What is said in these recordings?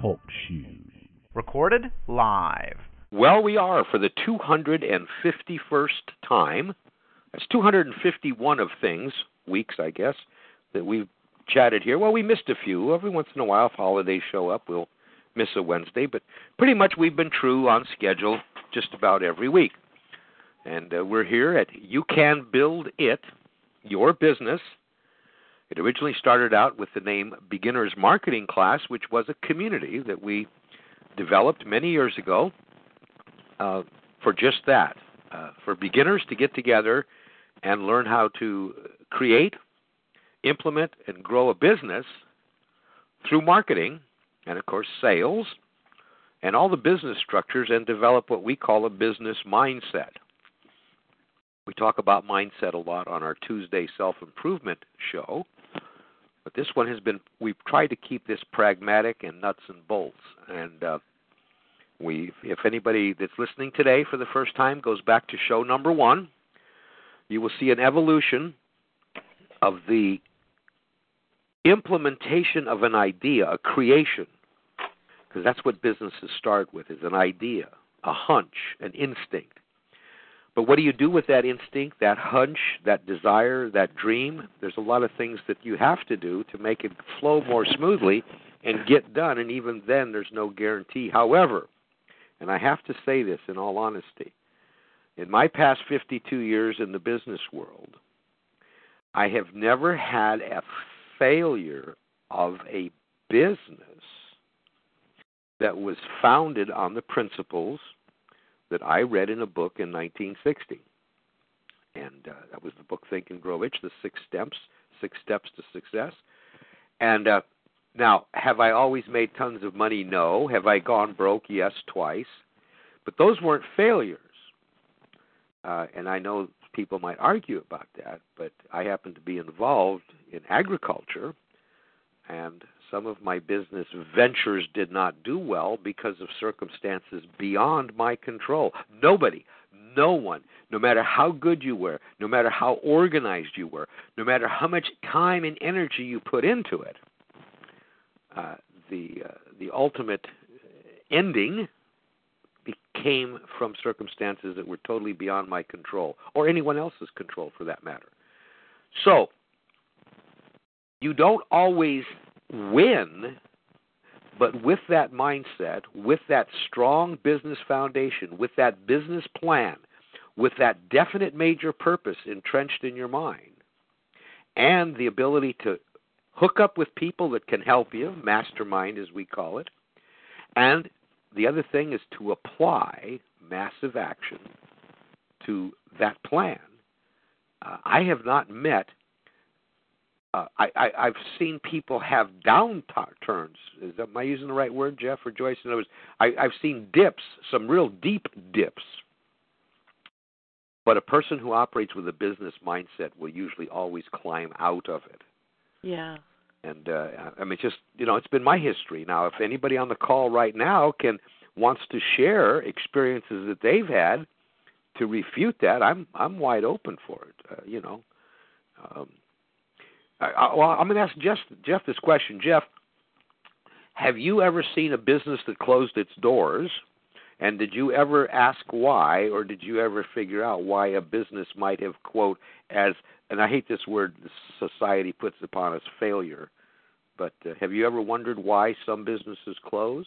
Talk shoes. Recorded live. Well, we are for the 251st time. That's 251 of things, weeks, I guess, that we've chatted here. Well, we missed a few. Every once in a while, if holidays show up, we'll miss a Wednesday. But pretty much we've been true on schedule just about every week. And we're here at You Can Build It, your business. It originally started out with the name Beginner's Marketing Class, which was a community that we developed many years ago for just that, for beginners to get together and learn how to create, implement, and grow a business through marketing and, of course, sales and all the business structures, and develop what we call a business mindset. We talk about mindset a lot on our Tuesday self-improvement show, but this one has been, we've tried to keep this pragmatic and nuts and bolts. And if anybody that's listening today for the first time goes back to show number 1, you will see an evolution of the implementation of an idea, a creation, because that's what businesses start with, is an idea, a hunch, an instinct. But what do you do with that instinct, that hunch, that desire, that dream? There's a lot of things that you have to do to make it flow more smoothly and get done, and even then there's no guarantee. However, and I have to say this in all honesty, in my past 52 years in the business world, I have never had a failure of a business that was founded on the principles that I read in a book in 1960. And that was the book Think and Grow Rich, the 6 Steps to Success. And now, have I always made tons of money? No. Have I gone broke? Yes, twice. But those weren't failures. And I know people might argue about that, but I happen to be involved in agriculture, and some of my business ventures did not do well because of circumstances beyond my control. Nobody, no one, no matter how good you were, no matter how organized you were, no matter how much time and energy you put into it, the ultimate ending came from circumstances that were totally beyond my control, or anyone else's control for that matter. So, you don't always win, but with that mindset, with that strong business foundation, with that business plan, with that definite major purpose entrenched in your mind, and the ability to hook up with people that can help you, mastermind as we call it, and the other thing is to apply massive action to that plan. I have not met, I've seen people have downturns. Am I using the right word, Jeff or Joyce? In other words, I've seen dips, some real deep dips. But a person who operates with a business mindset will usually always climb out of it. Yeah. And I mean, just, you know, it's been my history. Now, if anybody on the call right now wants to share experiences that they've had to refute that, I'm wide open for it. You know, I'm going to ask Jeff this question. Jeff, have you ever seen a business that closed its doors? And did you ever ask why, or did you ever figure out why a business might have, quote, as, and I hate this word society puts upon us, failure, but have you ever wondered why some businesses close?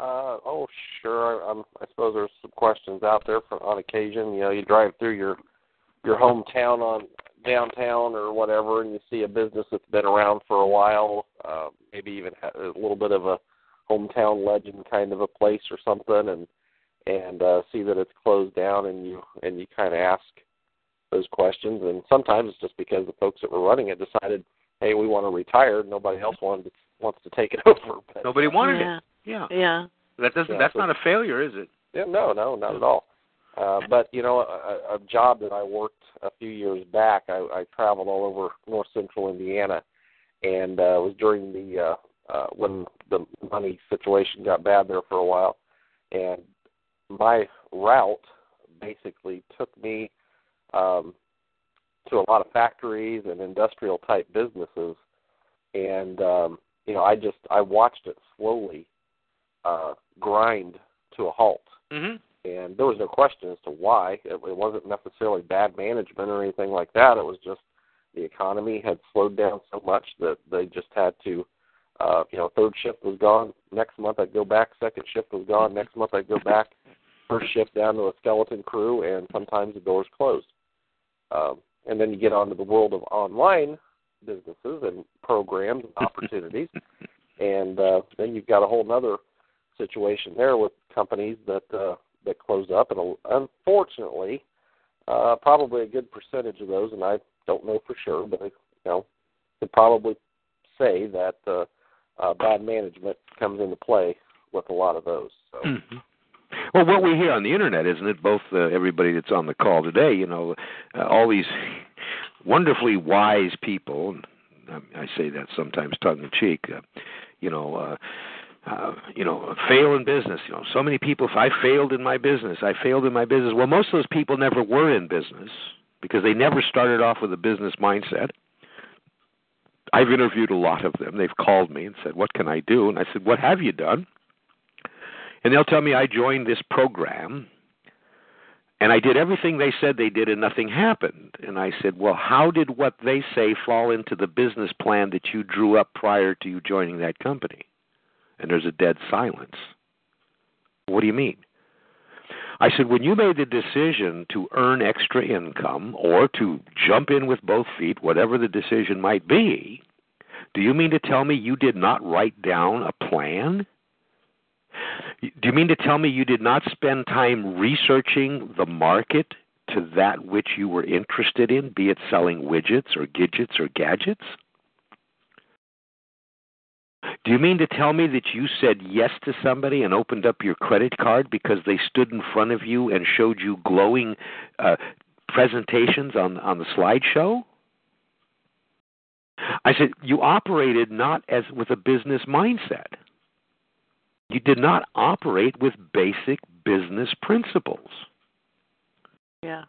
Oh, sure. I suppose there's some questions out there on occasion. You know, you drive through your hometown on downtown or whatever, and you see a business that's been around for a while, maybe even a little bit of a hometown legend kind of a place or something, and see that it's closed down, and you kind of ask those questions. And sometimes it's just because the folks that were running it decided hey, we want to retire. Nobody else wants to take it over. But, nobody wanted it. Yeah. That's not a failure, is it? Yeah, no, not at all. But, you know, a job that I worked a few years back, I traveled all over north central Indiana, and it was during when the money situation got bad there for a while. And my route basically took me to a lot of factories and industrial-type businesses. And, you know, I watched it slowly grind to a halt. Mm-hmm. And there was no question as to why. It wasn't necessarily bad management or anything like that. It was just the economy had slowed down so much that they just had to, you know, third shift was gone. Next month I'd go back. Second shift was gone. Next month I'd go back. First shift down to a skeleton crew, and sometimes the doors closed. And then you get onto the world of online businesses and programs and opportunities, and then you've got a whole other situation there with companies that close up, and unfortunately, probably a good percentage of those, and I don't know for sure, but I could probably say that bad management comes into play with a lot of those. So. Mm-hmm. Well, what we hear on the internet, isn't it? Both everybody that's on the call today, all these wonderfully wise people. And I say that sometimes tongue in cheek. Fail in business. You know, so many people. I failed in my business. Well, most of those people never were in business because they never started off with a business mindset. I've interviewed a lot of them. They've called me and said, "What can I do?" And I said, "What have you done?" And they'll tell me, I joined this program, and I did everything they said they did, and nothing happened. And I said, well, how did what they say fall into the business plan that you drew up prior to you joining that company? And there's a dead silence. What do you mean? I said, when you made the decision to earn extra income or to jump in with both feet, whatever the decision might be, do you mean to tell me you did not write down a plan? Do you mean to tell me you did not spend time researching the market to that which you were interested in, be it selling widgets or gidgets or gadgets? Do you mean to tell me that you said yes to somebody and opened up your credit card because they stood in front of you and showed you glowing presentations on the slideshow? I said, you operated not as with a business mindset. You did not operate with basic business principles. Yeah.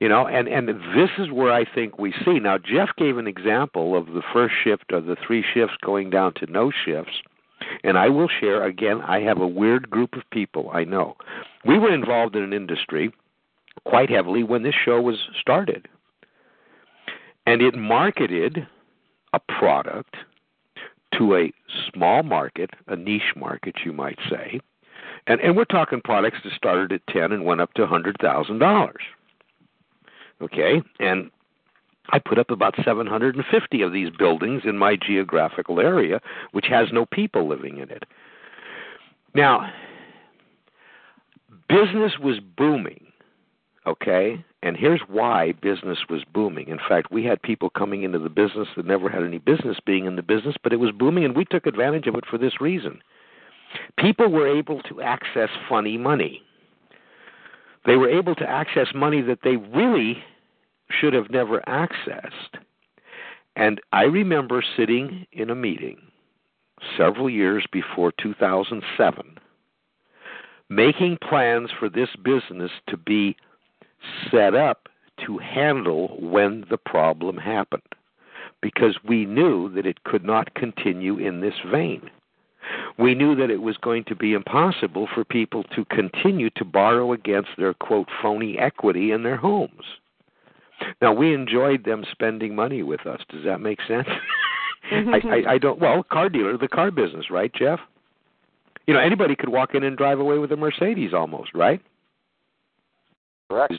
And this is where I think we see. Now, Jeff gave an example of the first shift or the three shifts going down to no shifts. And I will share, again, I have a weird group of people I know. We were involved in an industry quite heavily when this show was started. And it marketed a product to a small market, a niche market, you might say. And we're talking products that started at $10,000 and went up to $100,000. Okay? And I put up about 750 of these buildings in my geographical area, which has no people living in it. Now, business was booming, okay? And here's why business was booming. In fact, we had people coming into the business that never had any business being in the business, but it was booming, and we took advantage of it for this reason. People were able to access funny money. They were able to access money that they really should have never accessed. And I remember sitting in a meeting several years before 2007, making plans for this business to be set up to handle when the problem happened, because we knew that it could not continue in this vein. We knew that it was going to be impossible for people to continue to borrow against their, quote, phony equity in their homes. Now, we enjoyed them spending money with us. Does that make sense? Car dealer, the car business, right, Jeff? You know, anybody could walk in and drive away with a Mercedes almost, right? Correct.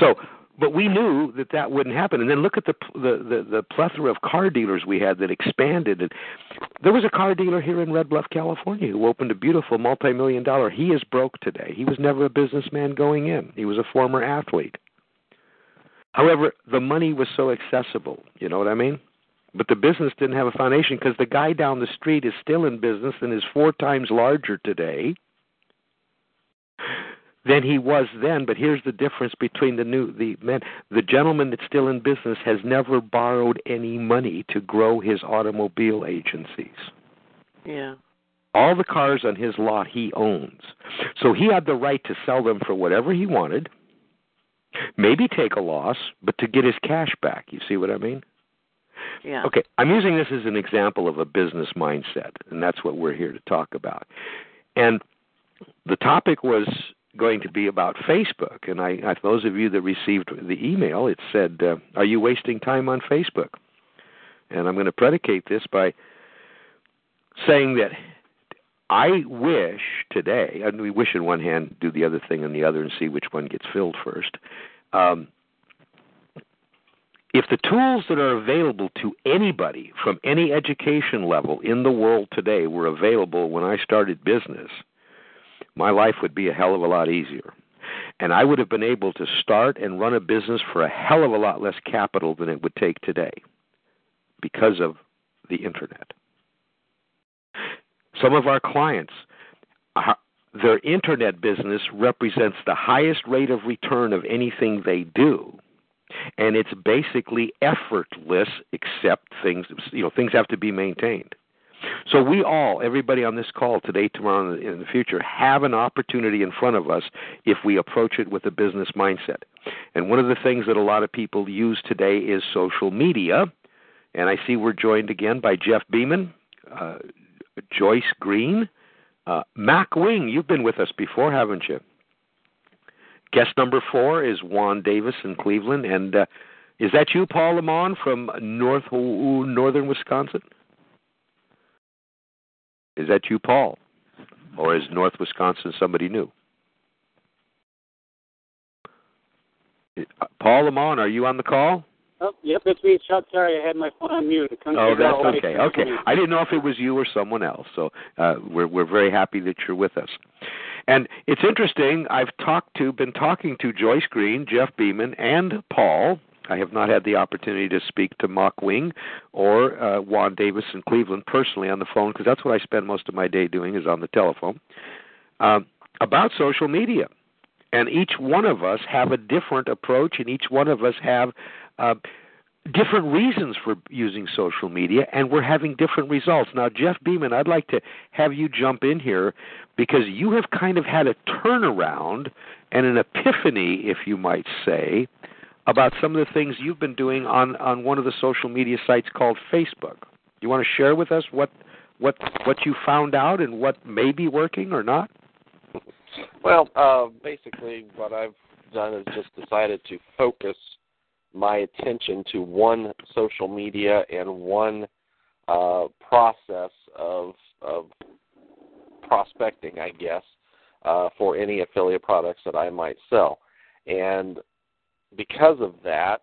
So, but we knew that wouldn't happen. And then look at the plethora of car dealers we had that expanded. And there was a car dealer here in Red Bluff, California, who opened a beautiful multi-million-dollar. He is broke today. He was never a businessman going in. He was a former athlete. However, the money was so accessible. You know what I mean? But the business didn't have a foundation because the guy down the street is still in business and is 4 times larger today than he was then. But here's the difference between the men. The gentleman that's still in business has never borrowed any money to grow his automobile agencies. Yeah. All the cars on his lot he owns. So he had the right to sell them for whatever he wanted, maybe take a loss, but to get his cash back. You see what I mean? Yeah. Okay, I'm using this as an example of a business mindset, and that's what we're here to talk about. And the topic was going to be about Facebook, and I for those of you that received the email, it said, are you wasting time on Facebook? And I'm going to predicate this by saying that I wish today, and we wish in one hand, do the other thing in the other and see which one gets filled first, if the tools that are available to anybody from any education level in the world today were available when I started business, my life would be a hell of a lot easier. And I would have been able to start and run a business for a hell of a lot less capital than it would take today because of the internet. Some of our clients, their internet business represents the highest rate of return of anything they do. And it's basically effortless, except things have to be maintained. So we all, everybody on this call today, tomorrow, and in the future, have an opportunity in front of us if we approach it with a business mindset. And one of the things that a lot of people use today is social media. And I see we're joined again by Jeff Beeman, Joyce Green, Mac Wing. You've been with us before, haven't you? Guest number 4 is Juan Davis in Cleveland. And is that you, Paul Lamont, from northern Wisconsin? Is that you, Paul? Or is North Wisconsin somebody new? Paul Lamont, are you on the call? Oh, yep, it's me, Chuck. Sorry, I had my phone on mute. Oh, that's okay. Okay. I didn't know if it was you or someone else, so we're very happy that you're with us. And it's interesting, I've been talking to Joyce Green, Jeff Beeman, and Paul. I have not had the opportunity to speak to Mac Wing or Juan Davis in Cleveland personally on the phone, because that's what I spend most of my day doing is on the telephone, about social media. And each one of us have a different approach, and each one of us have different reasons for using social media, and we're having different results. Now, Jeff Beeman, I'd like to have you jump in here because you have kind of had a turnaround and an epiphany, if you might say, about some of the things you've been doing on one of the social media sites called Facebook. You want to share with us what you found out and what may be working or not? Well, basically what I've done is just decided to focus my attention to one social media and one process of prospecting, I guess, for any affiliate products that I might sell. And because of that,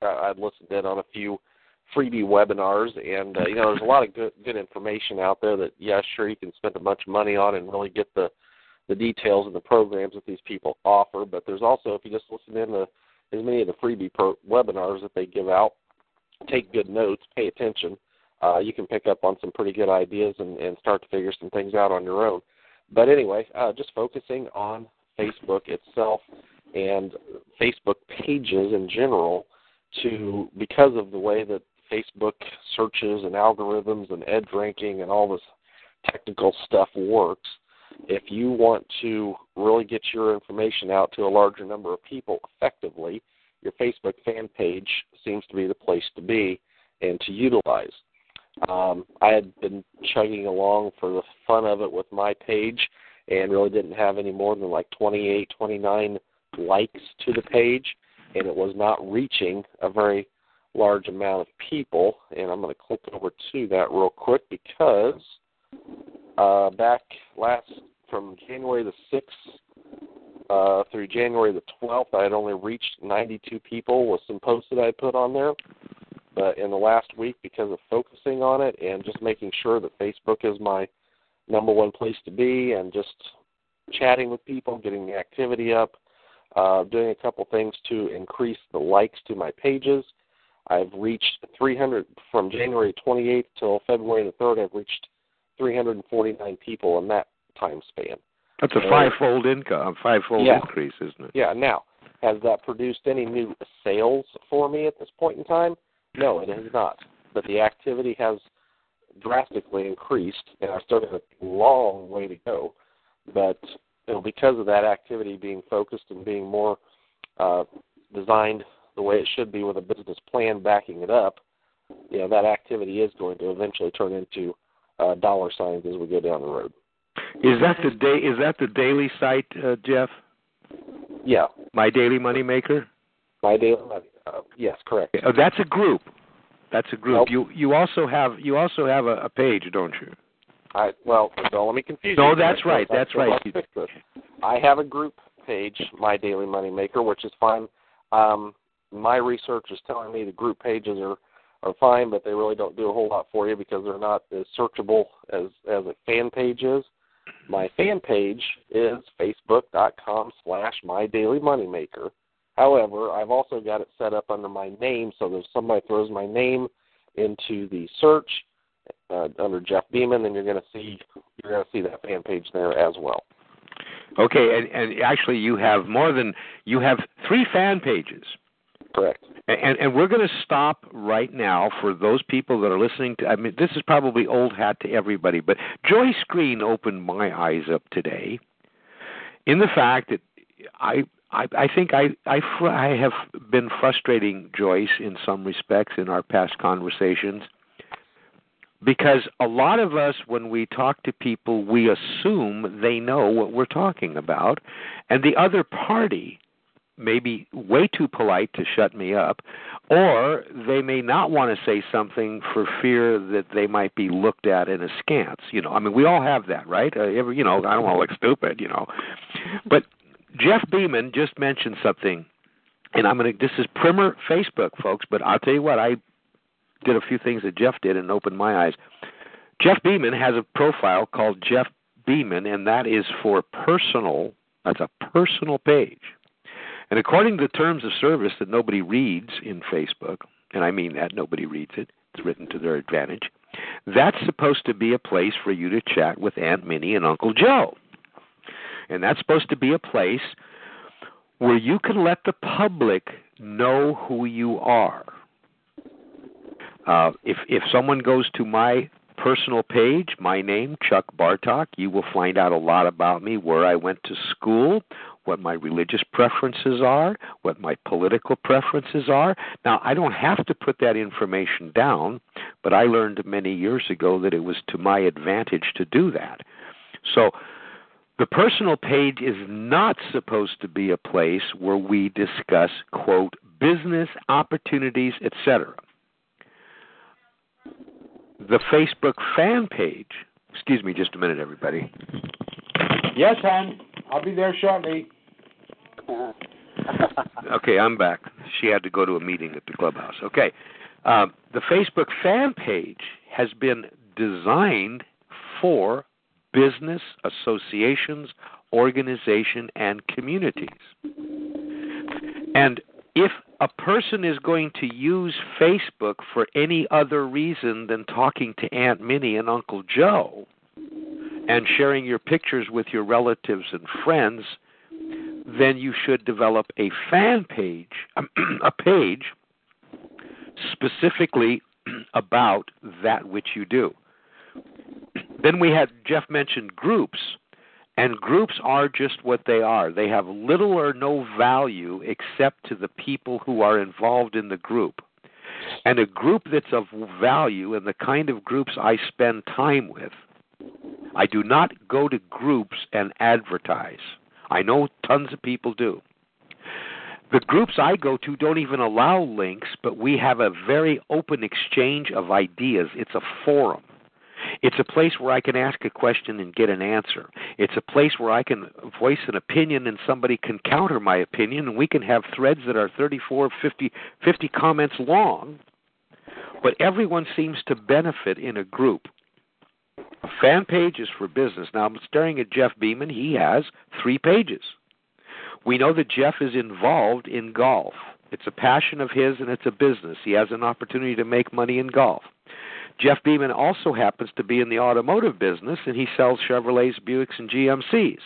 I've listened in on a few freebie webinars, and there's a lot of good information out there that, yeah, sure, you can spend a bunch of money on and really get the details and the programs that these people offer. But there's also, if you just listen in to as many of the freebie webinars that they give out, take good notes, pay attention. You can pick up on some pretty good ideas and start to figure some things out on your own. But anyway, just focusing on Facebook itself and Facebook pages in general, because of the way that Facebook searches and algorithms and edge ranking and all this technical stuff works, if you want to really get your information out to a larger number of people effectively, your Facebook fan page seems to be the place to be and to utilize. I had been chugging along for the fun of it with my page and really didn't have any more than like 28, 29 likes to the page, and it was not reaching a very large amount of people. And I'm going to click over to that real quick because back from January the 6th through January the 12th, I had only reached 92 people with some posts that I put on there. But in the last week, because of focusing on it and just making sure that Facebook is my number one place to be and just chatting with people, getting the activity up, doing a couple things to increase the likes to my pages, I've reached 300 from January 28th till February the 3rd. I've reached 349 people in that time span. That's a fivefold increase, isn't it? Yeah. Now, has that produced any new sales for me at this point in time? No, it has not. But the activity has drastically increased, and I still have a long way to go. But because of that activity being focused and being more designed the way it should be with a business plan backing it up, that activity is going to eventually turn into dollar signs as we go down the road. Is that the daily site, Jeff? Yeah. My Daily Moneymaker? My Daily Money. Yes, correct. Oh, that's a group. Nope. You also have a page, don't you? Don't let me confuse you. No, that's right. I have a group page, My Daily Moneymaker, which is fine. My research is telling me the group pages are fine, but they really don't do a whole lot for you because they're not as searchable as a fan page is. My fan page is facebook.com/MyDailyMoneymaker. However, I've also got it set up under my name, so that if somebody throws my name into the search under Jeff Beeman, then you're going to see that fan page there as well. Okay, and actually, you have three fan pages. Correct. And we're going to stop right now for those people that are listening to. I mean, this is probably old hat to everybody, but Joyce Green opened my eyes up today in the fact that I think I have been frustrating Joyce in some respects in our past conversations, because a lot of us, when we talk to people, we assume they know what we're talking about, and the other party may be way too polite to shut me up, or they may not want to say something for fear that they might be looked at in askance. We all have that, right? I don't want to look stupid, But Jeff Beeman just mentioned something, and this is primer Facebook, folks, but I'll tell you what, I did a few things that Jeff did and opened my eyes. Jeff Beeman has a profile called Jeff Beeman, and that is that's a personal page. And according to the terms of service that nobody reads in Facebook, and I mean that, nobody reads it, it's written to their advantage, that's supposed to be a place for you to chat with Aunt Minnie and Uncle Joe. And that's supposed to be a place where you can let the public know who you are. If someone goes to my personal page, my name, Chuck Bartok, you will find out a lot about me, where I went to school, what my religious preferences are, what my political preferences are. Now, I don't have to put that information down, but I learned many years ago that it was to my advantage to do that. So the personal page is not supposed to be a place where we discuss, quote, business opportunities, etc. The Facebook fan page. Excuse me just a minute, everybody. Yes, hon. I'll be there shortly. Okay, I'm back. She had to go to a meeting at the clubhouse. Okay. The Facebook fan page has been designed for business associations, organization, and communities. And if a person is going to use Facebook for any other reason than talking to Aunt Minnie and Uncle Joe and sharing your pictures with your relatives and friends, then you should develop a fan page, a page specifically about that which you do. Then we had, Jeff mentioned groups, and groups are just what they are. They have little or no value except to the people who are involved in the group. And a group that's of value and the kind of groups I spend time with, I do not go to groups and advertise. I know tons of people do. The groups I go to don't even allow links, but we have a very open exchange of ideas. It's a forum. It's a place where I can ask a question and get an answer. It's a place where I can voice an opinion and somebody can counter my opinion, and we can have threads that are 50 comments long. But everyone seems to benefit in a group. A fan page is for business. Now, I'm staring at Jeff Beeman. He has 3 pages. We know that Jeff is involved in golf. It's a passion of his, and it's a business. He has an opportunity to make money in golf. Jeff Beeman also happens to be in the automotive business, and he sells Chevrolets, Buicks, and GMCs.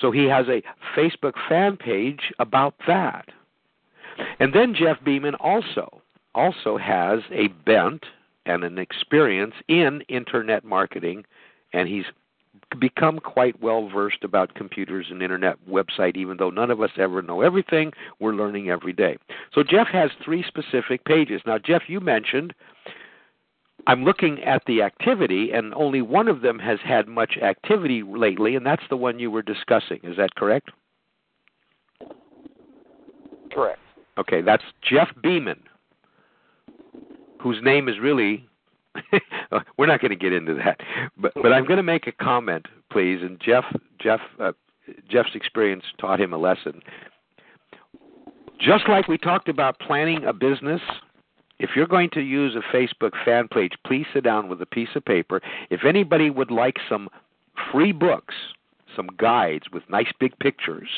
So he has a Facebook fan page about that. And then Jeff Beeman also has a bent and an experience in internet marketing, and he's become quite well-versed about computers and internet website, even though none of us ever know everything. We're learning every day. So Jeff has three specific pages. Now, Jeff, you mentioned I'm looking at the activity, and only one of them has had much activity lately, and that's the one you were discussing. Is that correct? Correct. Okay, that's Jeff Beeman, whose name is really we're not going to get into that, but I'm going to make a comment, please. And Jeff's experience taught him a lesson. Just like we talked about planning a business, if you're going to use a Facebook fan page, please sit down with a piece of paper. If anybody would like some free books, some guides with nice big pictures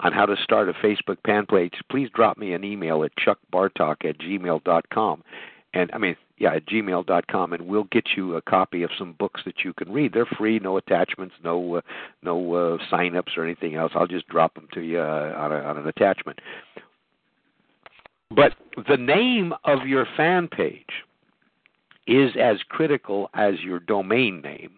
on how to start a Facebook fan page, please drop me an email at chuckbartok@gmail.com. And I mean, at gmail.com, and we'll get you a copy of some books that you can read. They're free, no attachments, no sign-ups or anything else. I'll just drop them to you on an attachment. But the name of your fan page is as critical as your domain name,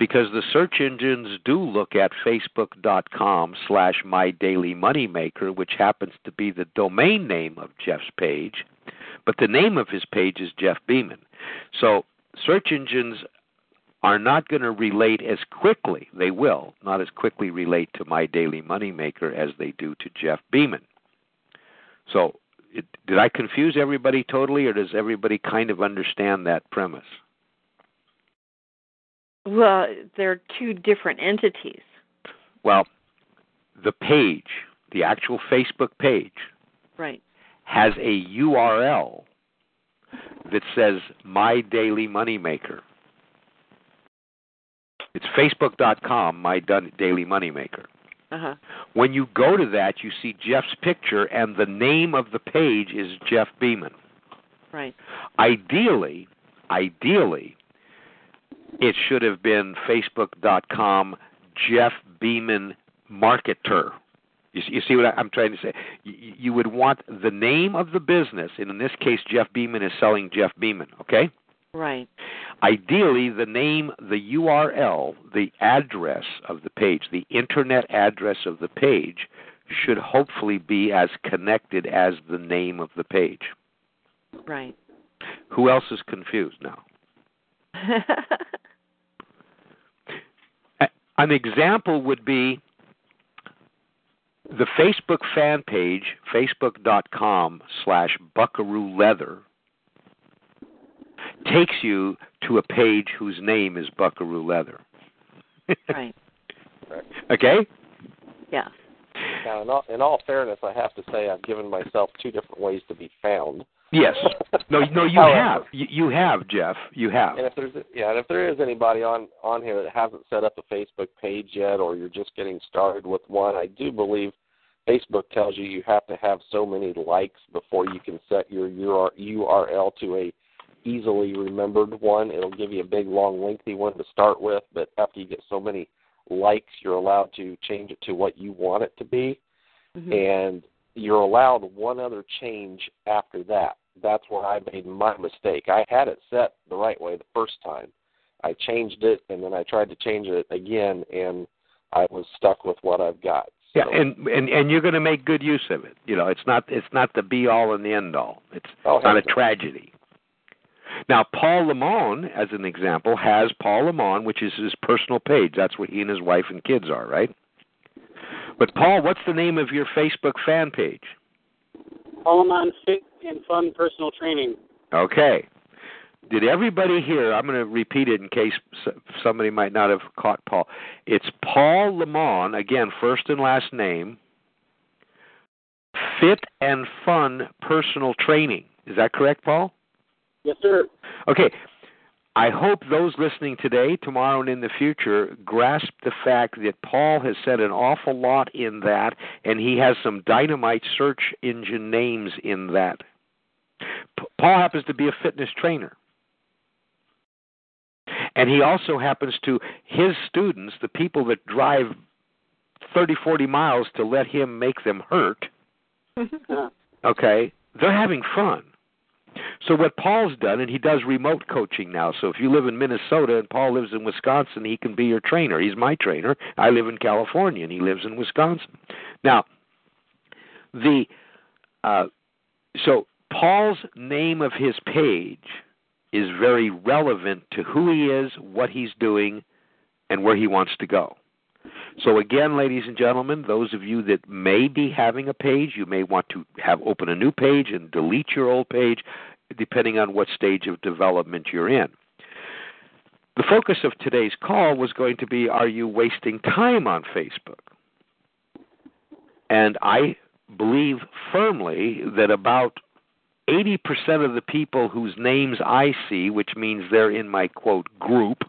because the search engines do look at facebook.com/MyDailyMoneymaker, which happens to be the domain name of Jeff's page, but the name of his page is Jeff Beeman. So search engines are not going to relate as quickly. They will not as quickly relate to My Daily Moneymaker as they do to Jeff Beeman. So did I confuse everybody totally, or does everybody kind of understand that premise? Well, they're two different entities. Well, the page, the actual Facebook page, right, has a URL that says My Daily Moneymaker. It's facebook.com, My Daily Moneymaker. Uh-huh. When you go to that, you see Jeff's picture, and the name of the page is Jeff Beeman. Right. Ideally, it should have been facebook.com Jeff Beeman Marketer. You see what I'm trying to say? You would want the name of the business, and in this case, Jeff Beeman is selling Jeff Beeman, okay? Right. Ideally, the name, the URL, the address of the page, the internet address of the page, should hopefully be as connected as the name of the page. Right. Who else is confused now? An example would be the Facebook fan page, facebook.com/Buckaroo Leather, takes you to a page whose name is Buckaroo Leather. Right. Okay? Yeah. Now, in all fairness, I have to say I've given myself two different ways to be found. Yes. No, you have. You have, Jeff. You have. And if there is anybody on here that hasn't set up a Facebook page yet, or you're just getting started with one, I do believe Facebook tells you have to have so many likes before you can set your URL to a easily remembered one. It'll give you a big, long, lengthy one to start with, but after you get so many likes, you're allowed to change it to what you want it to be. Mm-hmm. And you're allowed one other change after that. That's where I made my mistake. I had it set the right way the first time. I changed it, and then I tried to change it again, and I was stuck with what I've got. So. Yeah, and you're going to make good use of it. You know, it's not the be-all and the end-all. It's not a tragedy. Now, Paul Lamont, as an example, has Paul Lamont, which is his personal page. That's where he and his wife and kids are, right? But, Paul, what's the name of your Facebook fan page? Paul Lamont Fit and Fun Personal Training. Okay. Did everybody hear? I'm going to repeat it in case somebody might not have caught Paul. It's Paul Lamont, again, first and last name, Fit and Fun Personal Training. Is that correct, Paul? Yes, sir. Okay. I hope those listening today, tomorrow, and in the future grasp the fact that Paul has said an awful lot in that, and he has some dynamite search engine names in that. Paul happens to be a fitness trainer. And he also happens to, his students, the people that drive 30, 40 miles to let him make them hurt, okay, they're having fun. So what Paul's done, and he does remote coaching now, so if you live in Minnesota and Paul lives in Wisconsin, he can be your trainer. He's my trainer. I live in California, and he lives in Wisconsin. Now, so Paul's name of his page is very relevant to who he is, what he's doing, and where he wants to go. So again, ladies and gentlemen, those of you that may be having a page, you may want to have open a new page and delete your old page, depending on what stage of development you're in. The focus of today's call was going to be, are you wasting time on Facebook? And I believe firmly that about 80% of the people whose names I see, which means they're in my, quote, group,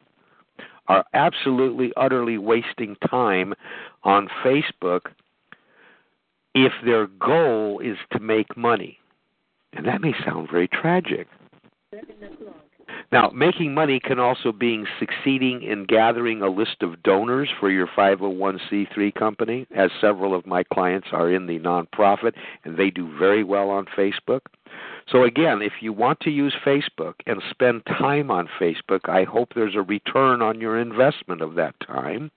are absolutely, utterly wasting time on Facebook if their goal is to make money. And that may sound very tragic. Now, making money can also be succeeding in gathering a list of donors for your 501c3 company, as several of my clients are in the nonprofit, and they do very well on Facebook. So again, if you want to use Facebook and spend time on Facebook, I hope there's a return on your investment of that time.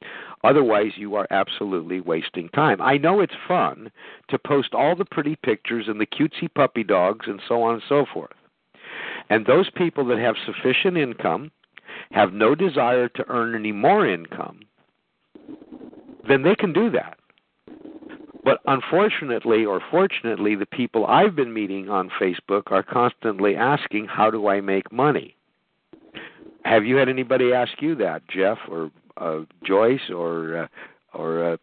Otherwise, you are absolutely wasting time. I know it's fun to post all the pretty pictures and the cutesy puppy dogs and so on and so forth. And those people that have sufficient income have no desire to earn any more income, then they can do that. But unfortunately or fortunately, the people I've been meeting on Facebook are constantly asking, how do I make money? Have you had anybody ask you that, Jeff or Joyce or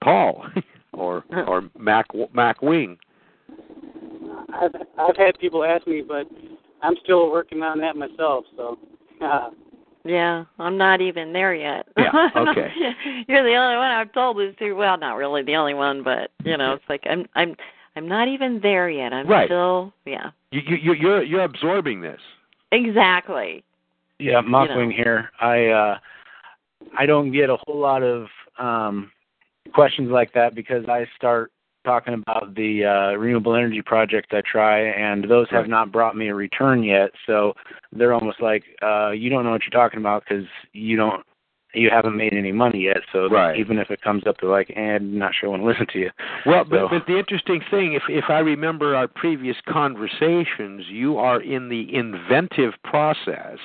Paul or Mac Wing? I've had people ask me, but I'm still working on that myself, so. Yeah, I'm not even there yet. Yeah, okay. You're the only one I've told this to. Well, not really the only one, but you know, it's like I'm not even there yet. I'm right. Still, yeah. You're absorbing this. Exactly. Yeah, Mac Wing here. I don't get a whole lot of questions like that because I start talking about the renewable energy project I try, and those have not brought me a return yet. So they're almost like, you don't know what you're talking about because you haven't made any money yet. So even if it comes up, they're like, not sure I want to listen to you. Well, so. but the interesting thing, if I remember our previous conversations, you are in the inventive process.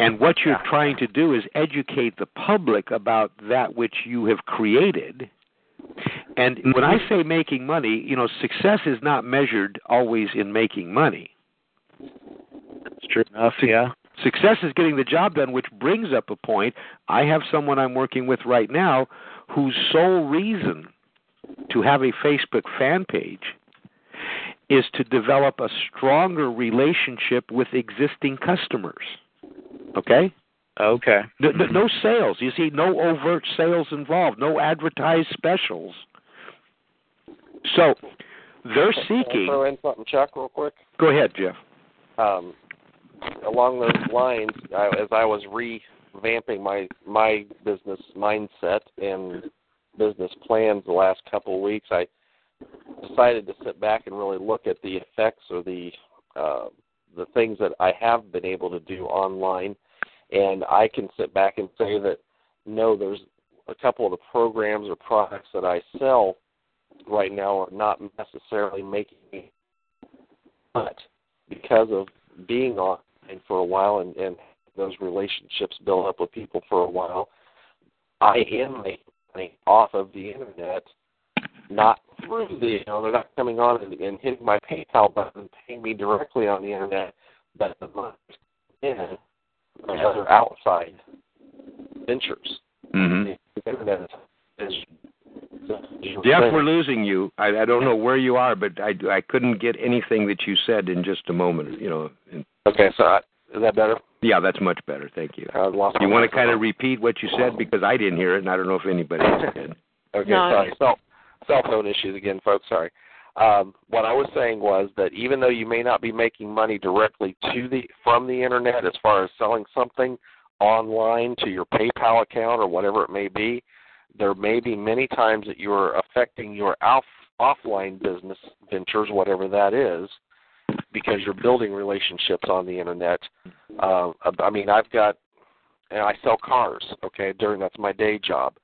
And what you're trying to do is educate the public about that which you have created. And when I say making money, success is not measured always in making money. That's true enough, yeah. Success is getting the job done, which brings up a point. I have someone I'm working with right now whose sole reason to have a Facebook fan page is to develop a stronger relationship with existing customers. Okay? Okay. No sales. You see, no overt sales involved, no advertised specials. So they're seeking. Can I throw in something, Chuck, real quick? Go ahead, Jeff. Along those lines, as I was revamping my business mindset and business plans the last couple of weeks, I decided to sit back and really look at the effects or the things that I have been able to do online. And I can sit back and say that, no, there's a couple of the programs or products that I sell right now are not necessarily making me, but because of being online for a while and those relationships built up with people for a while, I am making money off of the internet, not through they're not coming on and hitting my PayPal button and paying me directly on the internet, but the money in. Other outside ventures. Jeff, we're losing you. I don't know where you are, but I couldn't get anything that you said in just a moment. Okay, so Is that better? Yeah, that's much better. Thank you. You want to kind of repeat what you said because I didn't hear it, and I don't know if anybody else did. Okay, no, sorry. Cell phone issues again, folks. Sorry. What I was saying was that even though you may not be making money directly from the internet as far as selling something online to your PayPal account or whatever it may be, there may be many times that you are affecting your offline business ventures, whatever that is, because you're building relationships on the internet. I sell cars, okay, that's my day job.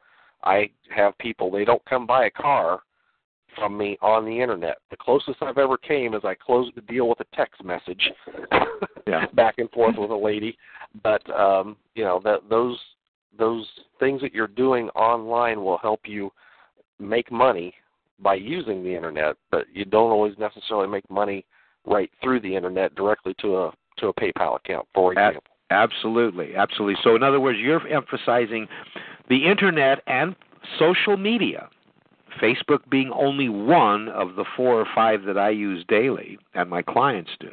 I have people, they don't come buy a car from me on the internet. The closest I've ever came is I closed the deal with a text message back and forth with a lady. But, those things that you're doing online will help you make money by using the internet, but you don't always necessarily make money right through the internet directly to a PayPal account, for example. Absolutely. So in other words, you're emphasizing the internet and social media, Facebook being only one of the 4 or 5 that I use daily and my clients do,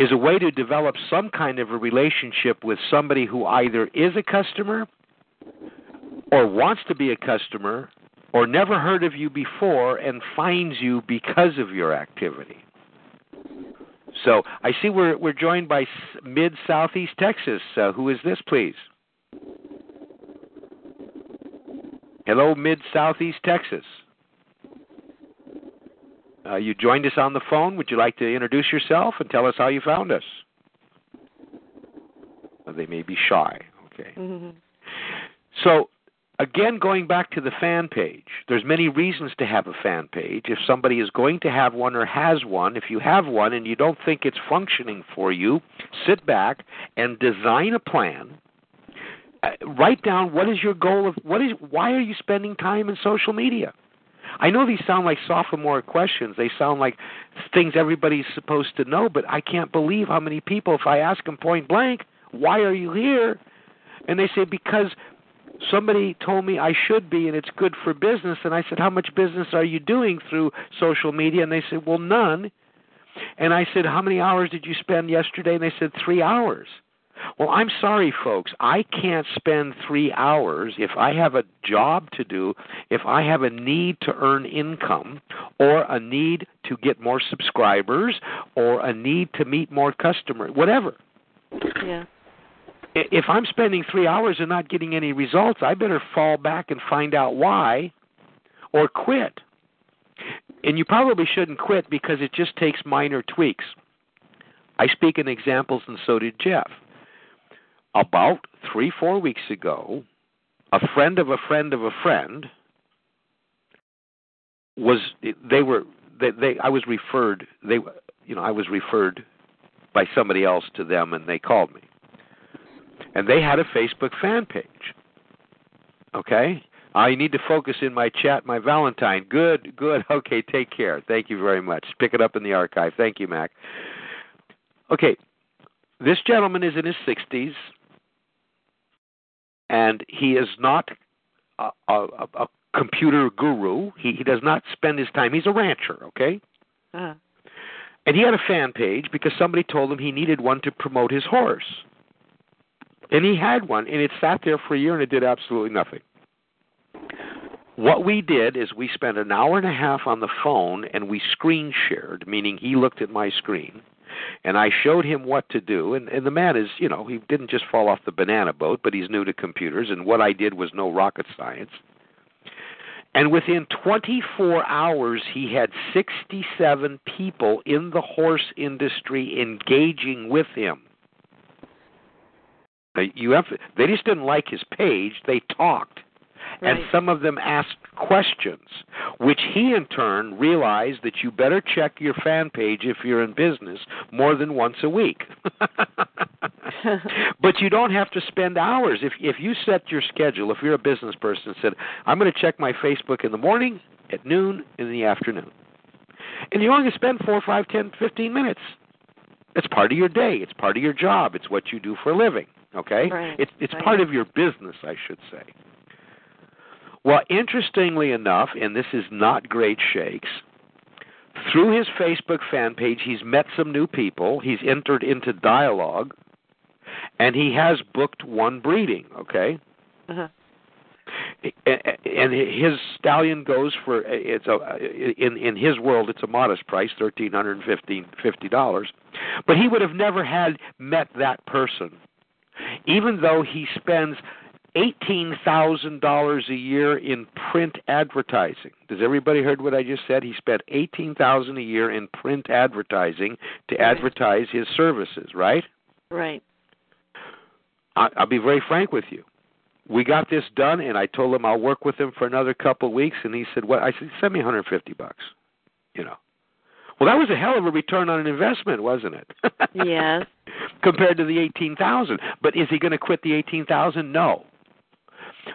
is a way to develop some kind of a relationship with somebody who either is a customer or wants to be a customer or never heard of you before and finds you because of your activity. So I see we're joined by Mid-Southeast Texas. Who is this, please? Hello, Mid-Southeast Texas. You joined us on the phone. Would you like to introduce yourself and tell us how you found us? They may be shy. Okay. Mm-hmm. So, again, going back to the fan page, there's many reasons to have a fan page. If somebody is going to have one or has one, if you have one and you don't think it's functioning for you, sit back and design a plan. Write down what is your goal of why are you spending time in social media? I know these sound like sophomore questions. They sound like things everybody's supposed to know, but I can't believe how many people, if I ask them point blank, why are you here? And they say, because somebody told me I should be and it's good for business. And I said, how much business are you doing through social media? And they said, well, none. And I said, how many hours did you spend yesterday? And they said, 3 hours. Well, I'm sorry, folks. I can't spend 3 hours if I have a job to do, if I have a need to earn income or a need to get more subscribers or a need to meet more customers, whatever. Yeah. If I'm spending 3 hours and not getting any results, I better fall back and find out why or quit. And you probably shouldn't quit because it just takes minor tweaks. I speak in examples, and so did Jeff. About 3-4 weeks ago, a friend of a friend of a friend I was referred by somebody else to them, and they called me, and they had a Facebook fan page. Okay, I need to focus in my chat, my Valentine. Good. Okay, take care. Thank you very much. Pick it up in the archive. Thank you, Mac. Okay, this gentleman is in his 60s. And he is not a computer guru. He does not spend his time. He's a rancher, okay? Uh-huh. And he had a fan page because somebody told him he needed one to promote his horse. And he had one, and it sat there for a year, and it did absolutely nothing. What we did is we spent an hour and a half on the phone, and we screen shared, meaning he looked at my screen. And I showed him what to do, and the man is, he didn't just fall off the banana boat, but he's new to computers, and what I did was no rocket science. And within 24 hours, he had 67 people in the horse industry engaging with him. They just didn't like his page. They talked. Right. And some of them asked questions, which he in turn realized that you better check your fan page if you're in business more than once a week. But you don't have to spend hours. If you set your schedule, if you're a business person and said, I'm going to check my Facebook in the morning, at noon, in the afternoon. And you're only going to spend 4, 5, 10, 15 minutes. It's part of your day. It's part of your job. It's what you do for a living. Okay? Right. It's right. Part of your business, I should say. Well, interestingly enough, and this is not great shakes, Through his Facebook fan page, he's met some new people, he's entered into dialogue, and he has booked one breeding, okay? Uh-huh. And his stallion goes for, in his world, it's a modest price, $1,350. But he would have never had met that person, even though he spends $18,000 a year in print advertising. Does everybody heard what I just said? He spent $18,000 a year in print advertising to advertise his services, right? Right. I'll be very frank with you. We got this done, and I told him I'll work with him for another couple of weeks, and he said, "What?" I said, "Send me $150, you know." Well, that was a hell of a return on an investment, wasn't it? Yes. Compared to the $18,000. But is he going to quit the $18,000? No.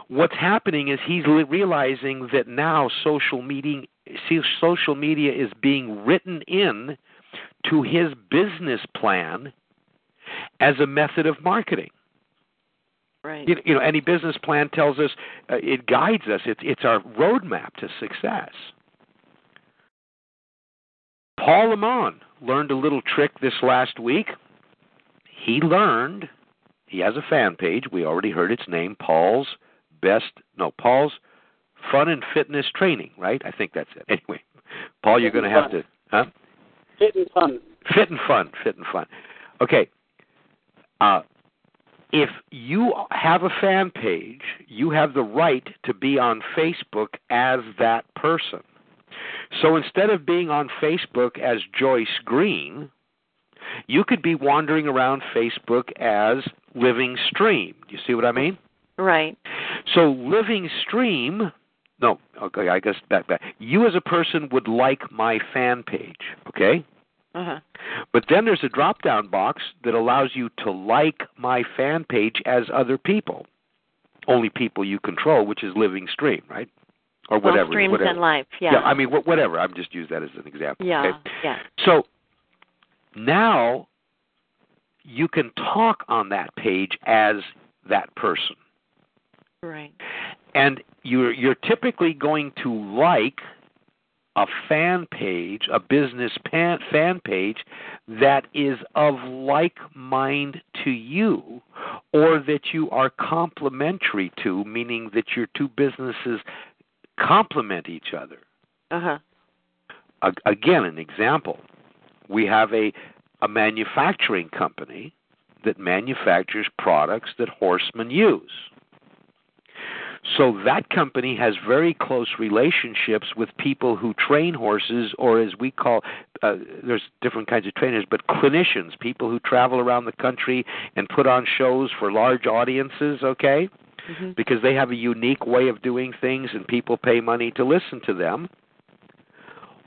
What's happening is he's realizing that now social media is being written in to his business plan as a method of marketing. Right. You know, any business plan tells us, it guides us. It's our roadmap to success. Paul Lamont learned a little trick this last week. He has a fan page. We already heard its name, Paul's Fun and Fitness Training, right? I think that's it. Anyway, Paul, you're going to have to, huh? Fit and fun. Okay. If you have a fan page, you have the right to be on Facebook as that person. So instead of being on Facebook as Joyce Green, you could be wandering around Facebook as Living Stream. You see what I mean? Right. So Living Stream, no, okay, I guess back. You as a person would like my fan page, okay? Uh-huh. But then there's a drop-down box that allows you to like my fan page as other people, only people you control, which is Living Stream, right? Or whatever. Well, streams whatever. And life, yeah. Yeah, I mean, whatever. I'm just use that as an example. Yeah, okay? Yeah. So now you can talk on that page as that person. Right. And you're typically going to like a fan page, a business fan page that is of like mind to you, or that you are complementary to, meaning that your two businesses complement each other. Uh-huh. Again, an example. We have a manufacturing company that manufactures products that horsemen use. So that company has very close relationships with people who train horses, or as we call, there's different kinds of trainers, but clinicians, people who travel around the country and put on shows for large audiences, okay? Mm-hmm. Because they have a unique way of doing things and people pay money to listen to them.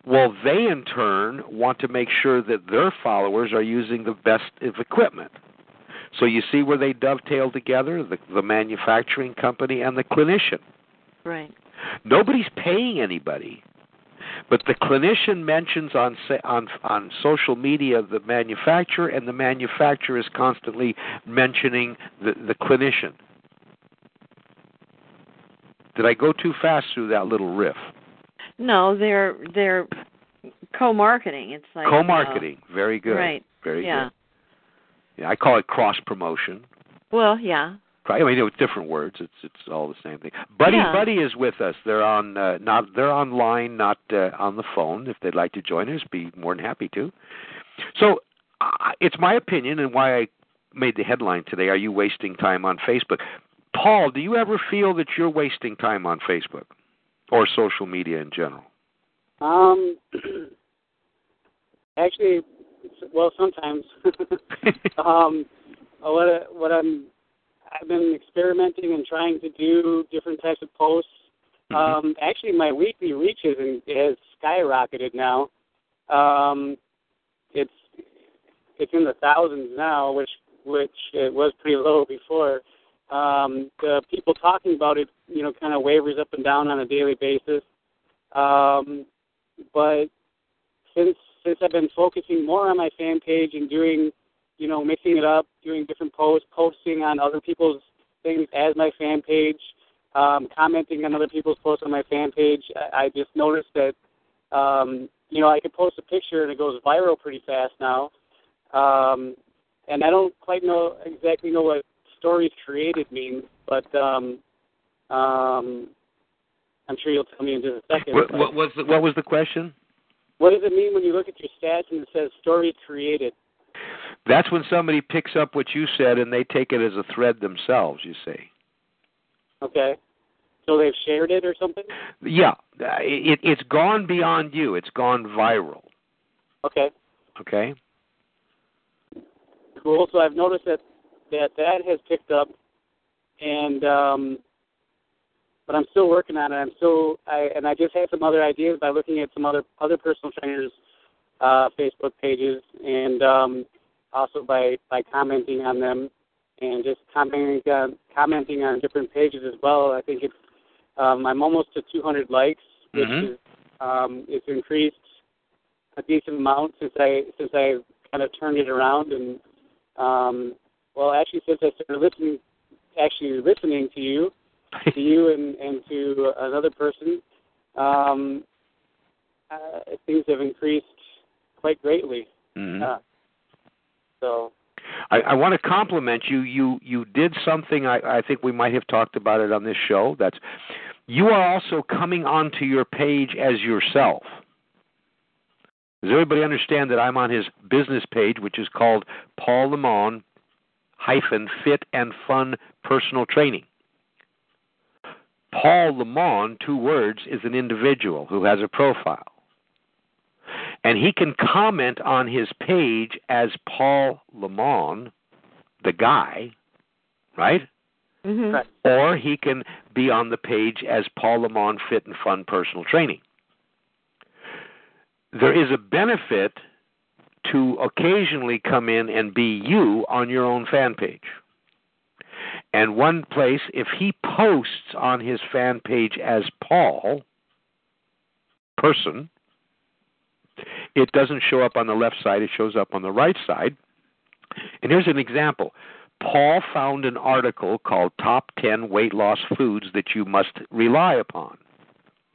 Well, they in turn want to make sure that their followers are using the best of equipment. So you see where they dovetail together, the manufacturing company and the clinician. Right. Nobody's paying anybody, but the clinician mentions on social media the manufacturer, and the manufacturer is constantly mentioning the clinician. Did I go too fast through that little riff? No, they're co-marketing. It's like co-marketing. Very good. Right. Very good. I call it cross-promotion. Well, yeah. I mean, with different words, it's all the same thing. Buddy is with us. They're on they're online, not on the phone. If they'd like to join us, be more than happy to. So it's my opinion and why I made the headline today, Are You Wasting Time on Facebook? Paul, do you ever feel that you're wasting time on Facebook or social media in general? Actually... Well, sometimes. I've been experimenting and trying to do different types of posts. Actually, my weekly reaches has skyrocketed now. It's in the thousands now, which it was pretty low before. The people talking about it, you know, kind of wavers up and down on a daily basis. But since I've been focusing more on my fan page and doing, you know, mixing it up, doing different posts, posting on other people's things as my fan page, commenting on other people's posts on my fan page, I just noticed that you know, I could post a picture and it goes viral pretty fast now. And I don't quite know exactly what stories created means, but I'm sure you'll tell me in just a second. What was the question? What does it mean when you look at your stats and it says story created? That's when somebody picks up what you said and they take it as a thread themselves, you see. Okay. So they've shared it or something? Yeah. It's gone beyond you. It's gone viral. Okay. Okay. Cool. So I've noticed that has picked up, and but I'm still working on it. I just had some other ideas by looking at some other personal trainers' Facebook pages, and also by commenting on them and just commenting on different pages as well. I think it's I'm almost to 200 likes, which is it's increased a decent amount since I kind of turned it around and. Well, actually, since I started listening to you and to another person, things have increased quite greatly. Mm-hmm. So, I want to compliment you. You did something. I think we might have talked about it on this show. That's you are also coming onto your page as yourself. Does everybody understand that I'm on his business page, which is called Paul Lamont Fit and Fun Personal Training? Paul Lamont, 2 words, is an individual who has a profile. And he can comment on his page as Paul Lamont, the guy, right? Mm-hmm. Right. Or he can be on the page as Paul Lamont Fit and Fun Personal Training. There is a benefit to occasionally come in and be you on your own fan page. And one place, if he posts on his fan page as Paul, person, it doesn't show up on the left side, it shows up on the right side. And here's an example. Paul found an article called Top 10 Weight Loss Foods That You Must Rely Upon.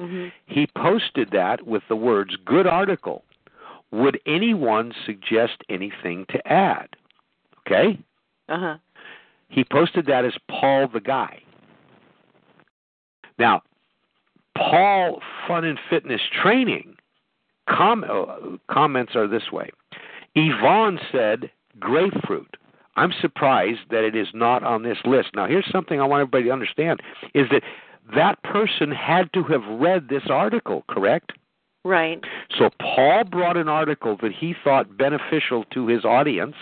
Mm-hmm. He posted that with the words, good article. Would anyone suggest anything to add? Okay? Uh-huh. He posted that as Paul the guy. Now, Paul Fun and Fitness Training comments are this way. Yvonne said, grapefruit. I'm surprised that it is not on this list. Now, here's something I want everybody to understand, is that person had to have read this article, correct? Right. So Paul brought an article that he thought beneficial to his audience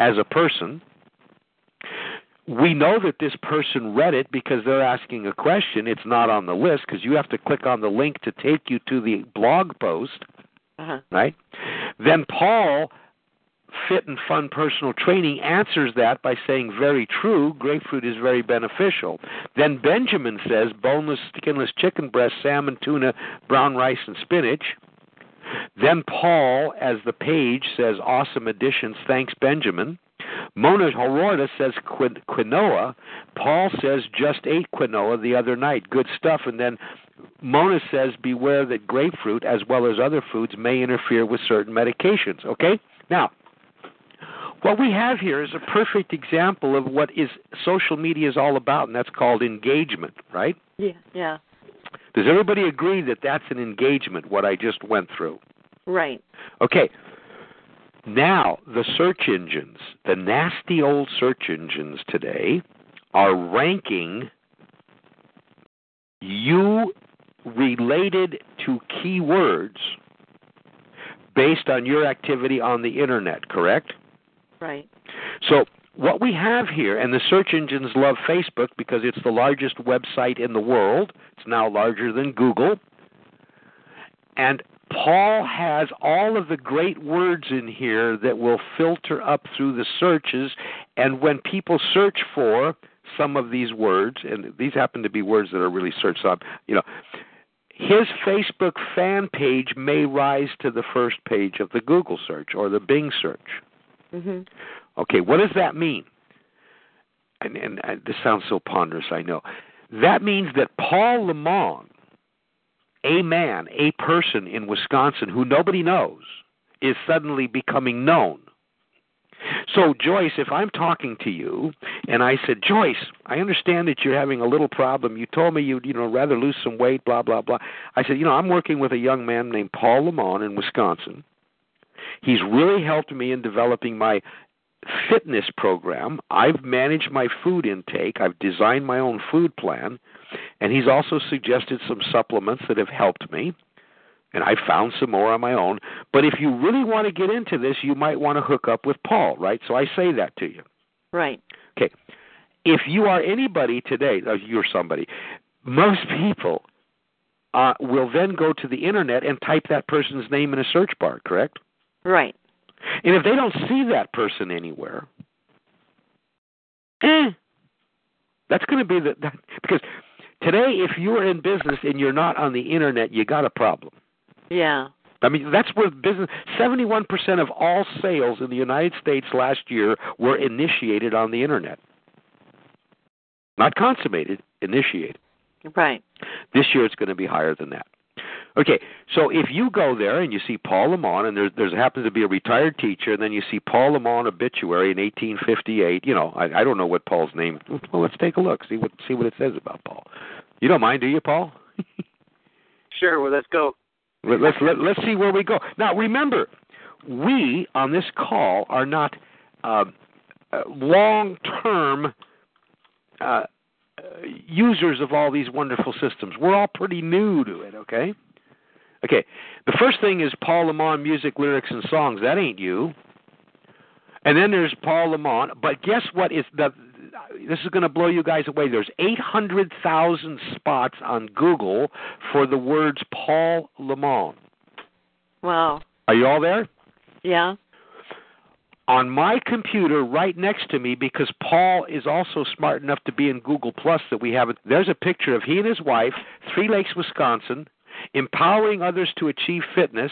as a person. We know that this person read it because they're asking a question. It's not on the list because you have to click on the link to take you to the blog post, right? Then Paul Fit and Fun Personal Training answers that by saying, very true, grapefruit is very beneficial. Then Benjamin says, boneless, skinless chicken breast, salmon, tuna, brown rice, and spinach. Then Paul, as the page, says, awesome additions, thanks, Benjamin. Mona Hororda says quinoa. Paul says, just ate quinoa the other night, good stuff. And then Mona says, beware that grapefruit, as well as other foods, may interfere with certain medications. Okay? Now, what we have here is a perfect example of what is social media is all about, and that's called engagement, right? Yeah. Yeah. Does everybody agree that that's an engagement, what I just went through? Right. Okay. Now, the search engines, the nasty old search engines today, are ranking you related to keywords based on your activity on the Internet, correct? Right. So what we have here, and the search engines love Facebook because it's the largest website in the world. It's now larger than Google. And Paul has all of the great words in here that will filter up through the searches. And when people search for some of these words, and these happen to be words that are really searched up, you know, his Facebook fan page may rise to the first page of the Google search or the Bing search. Mm-hmm. Okay, what does that mean? And this sounds so ponderous, I know. That means that Paul Lamont a man, a person in Wisconsin who nobody knows is suddenly becoming known. So, Joyce, if I'm talking to you and I said, Joyce, I understand that you're having a little problem. You told me you'd rather lose some weight, blah, blah, blah. I said, I'm working with a young man named Paul Lamont in Wisconsin. He's really helped me in developing my fitness program. I've managed my food intake. I've designed my own food plan. And he's also suggested some supplements that have helped me. And I found some more on my own. But if you really want to get into this, you might want to hook up with Paul, right? So I say that to you. Right. Okay. If you are anybody today, you're somebody, most people will then go to the Internet and type that person's name in a search bar, correct? Right. And if they don't see that person anywhere, that's going to be because today if you're in business and you're not on the Internet, you got a problem. Yeah. I mean, that's where business, 71% of all sales in the United States last year were initiated on the Internet. Not consummated, initiated. Right. This year it's going to be higher than that. Okay, so if you go there and you see Paul Lamont, and there happens to be a retired teacher, and then you see Paul Lamont obituary in 1858, I don't know what Paul's name. Well, let's take a look, see what it says about Paul. You don't mind, do you, Paul? Sure, well, let's go. Let's see where we go. Now, remember, we on this call are not long-term users of all these wonderful systems. We're all pretty new to it, okay? Okay, the first thing is Paul Lamont, music, lyrics, and songs. That ain't you. And then there's Paul Lamont. But guess what? This is going to blow you guys away. There's 800,000 spots on Google for the words Paul Lamont. Wow. Are you all there? Yeah. On my computer right next to me, because Paul is also smart enough to be in Google Plus that we haven't, there's a picture of he and his wife, Three Lakes, Wisconsin, empowering others to achieve fitness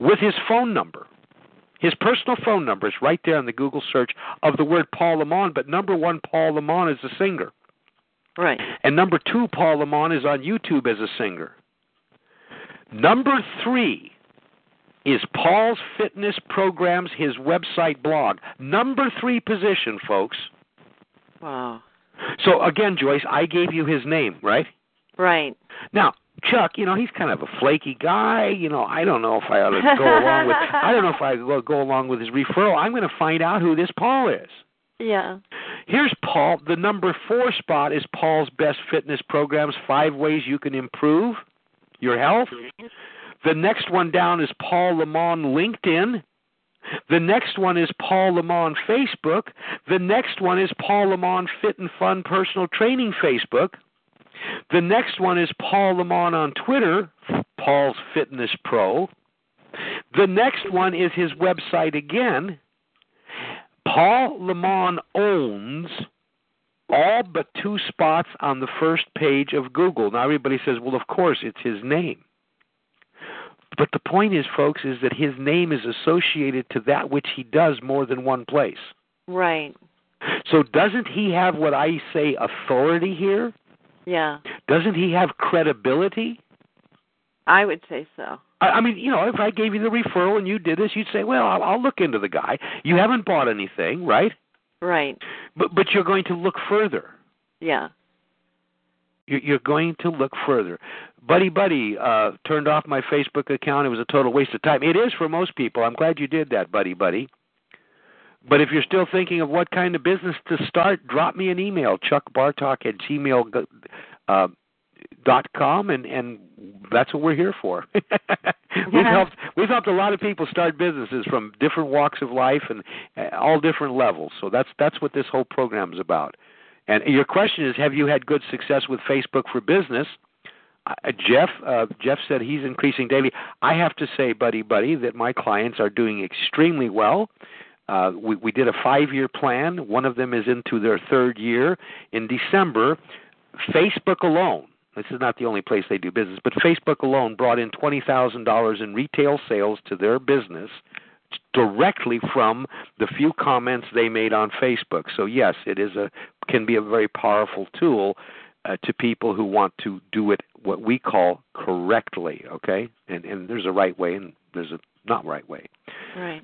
with his phone number. His personal phone number is right there in the Google search of the word Paul Lamont, but number one, Paul Lamont is a singer. Right. And number two, Paul Lamont is on YouTube as a singer. Number three is Paul's fitness programs, his website, blog. Number three position, folks. Wow. So, again, Joyce, I gave you his name, right? Right. Now, Chuck, he's kind of a flaky guy. I don't know if I ought to go along with his referral. I'm going to find out who this Paul is. Yeah. Here's Paul. The number four spot is Paul's best fitness programs, 5 ways you can improve your health. The next one down is Paul Lamont LinkedIn. The next one is Paul Lamont Facebook. The next one is Paul Lamont Fit and Fun Personal Training Facebook. The next one is Paul Lamont on Twitter, Paul's Fitness Pro. The next one is his website again. Paul Lamont owns all but 2 spots on the first page of Google. Now everybody says, well, of course, it's his name. But the point is, folks, is that his name is associated to that which he does more than one place. Right. So doesn't he have what I say authority here? Yeah. Doesn't he have credibility? I would say so. I mean, if I gave you the referral and you did this, you'd say, well, I'll look into the guy. You haven't bought anything, right? Right. But you're going to look further. Yeah. You're going to look further. Buddy, turned off my Facebook account. It was a total waste of time. It is for most people. I'm glad you did that, buddy. But if you're still thinking of what kind of business to start, drop me an email, chuckbartok@gmail.com, and that's what we're here for. We've helped a lot of people start businesses from different walks of life and all different levels. So that's what this whole program is about. And your question is, have you had good success with Facebook for Business? Jeff said he's increasing daily. I have to say, buddy, that my clients are doing extremely well. We did a 5-year plan. One of them is into their 3rd year. In December, Facebook alone, this is not the only place they do business, but Facebook alone brought in $20,000 in retail sales to their business directly from the few comments they made on Facebook. So, yes, it can be a very powerful tool to people who want to do it what we call correctly, okay? And there's a right way and there's a not right way. Right.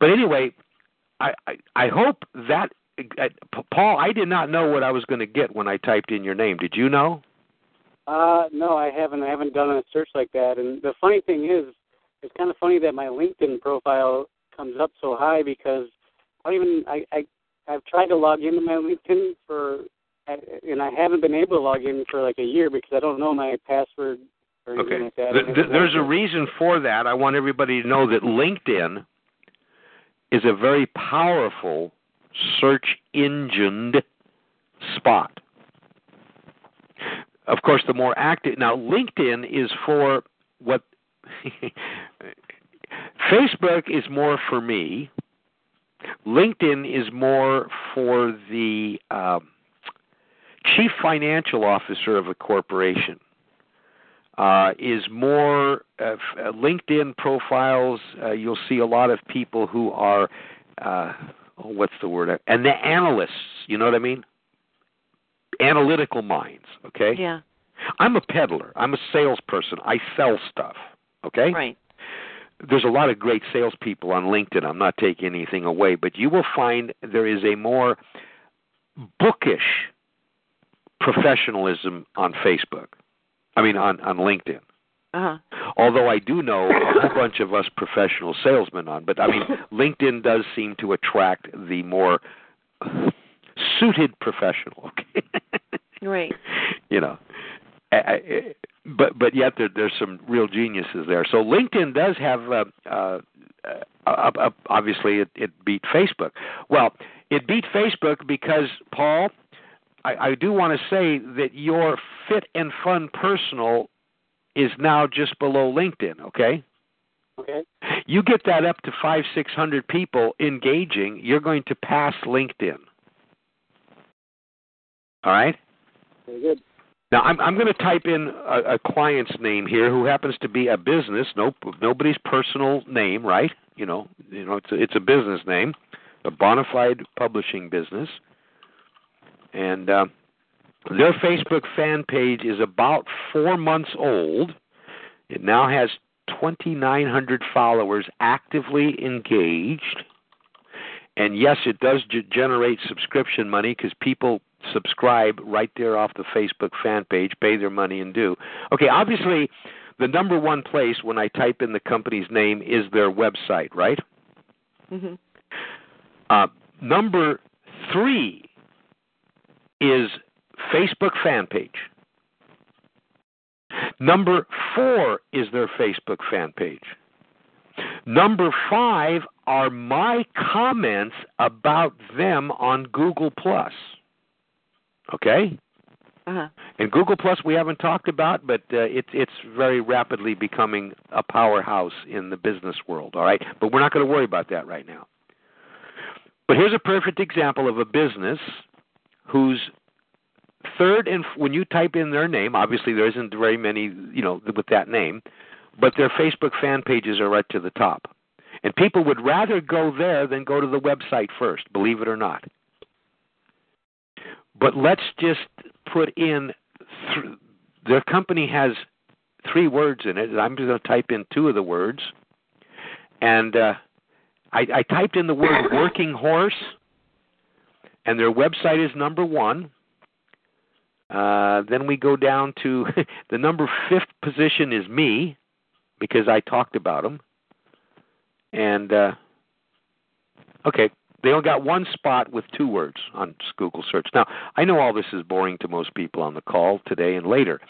But anyway, I hope that Paul, I did not know what I was going to get when I typed in your name. Did you know? No, I haven't. I haven't done a search like that. And the funny thing is, it's kind of funny that my LinkedIn profile comes up so high because I've tried to log into my LinkedIn and I haven't been able to log in for like a year because I don't know my password or anything like that. There's a reason for that. I want everybody to know that LinkedIn is a very powerful search-engined spot. Of course, the more active... Now, LinkedIn is for what... Facebook is more for me. LinkedIn is more for the chief financial officer of a corporation. LinkedIn profiles, you'll see a lot of people who are... And the analysts, you know what I mean? Analytical minds, okay? Yeah. I'm a peddler. I'm a salesperson. I sell stuff, okay? Right. There's a lot of great salespeople on LinkedIn. I'm not taking anything away, but you will find there is a more bookish professionalism on Facebook. I mean, on LinkedIn. Uh-huh. Although I do know a whole bunch of us professional salesmen on, but I mean, LinkedIn does seem to attract the more suited professional. Okay? Right. You know, but yet there's some real geniuses there. So LinkedIn does have, obviously, it beat Facebook. Well, it beat Facebook because, Paul, I do want to say that your fit and fun personal is now just below LinkedIn, okay? Okay. You get that up to 500-600 people engaging, you're going to pass LinkedIn. All right? Very good. Now, I'm going to type in a client's name here who happens to be a business, nobody's personal name, right? You know, it's a business name, a bona fide publishing business. And their Facebook fan page is about 4 months old. It now has 2,900 followers actively engaged. And yes, it does generate subscription money because people subscribe right there off the Facebook fan page, pay their money and do. Okay, obviously, the number one place when I type in the company's name is their website, right? Mm-hmm. Number three is Facebook fan page. Number four is their Facebook fan page. Number five are my comments about them on Google Plus. Okay? Uh-huh. And Google Plus we haven't talked about, but it's very rapidly becoming a powerhouse in the business world, all right? But we're not going to worry about that right now. But here's a perfect example of a business whose when you type in their name, obviously there isn't very many, you know, with that name, but their Facebook fan pages are right to the top. And people would rather go there than go to the website first, believe it or not. But let's just put in, their company has three words in it, and I'm just going to type in two of the words. And I typed in the word working horse, and their website is number one. Then we go down to the number fifth position is me, because I talked about them. And, okay, they only got one spot with two words on Google search. Now, I know all this is boring to most people on the call today and later.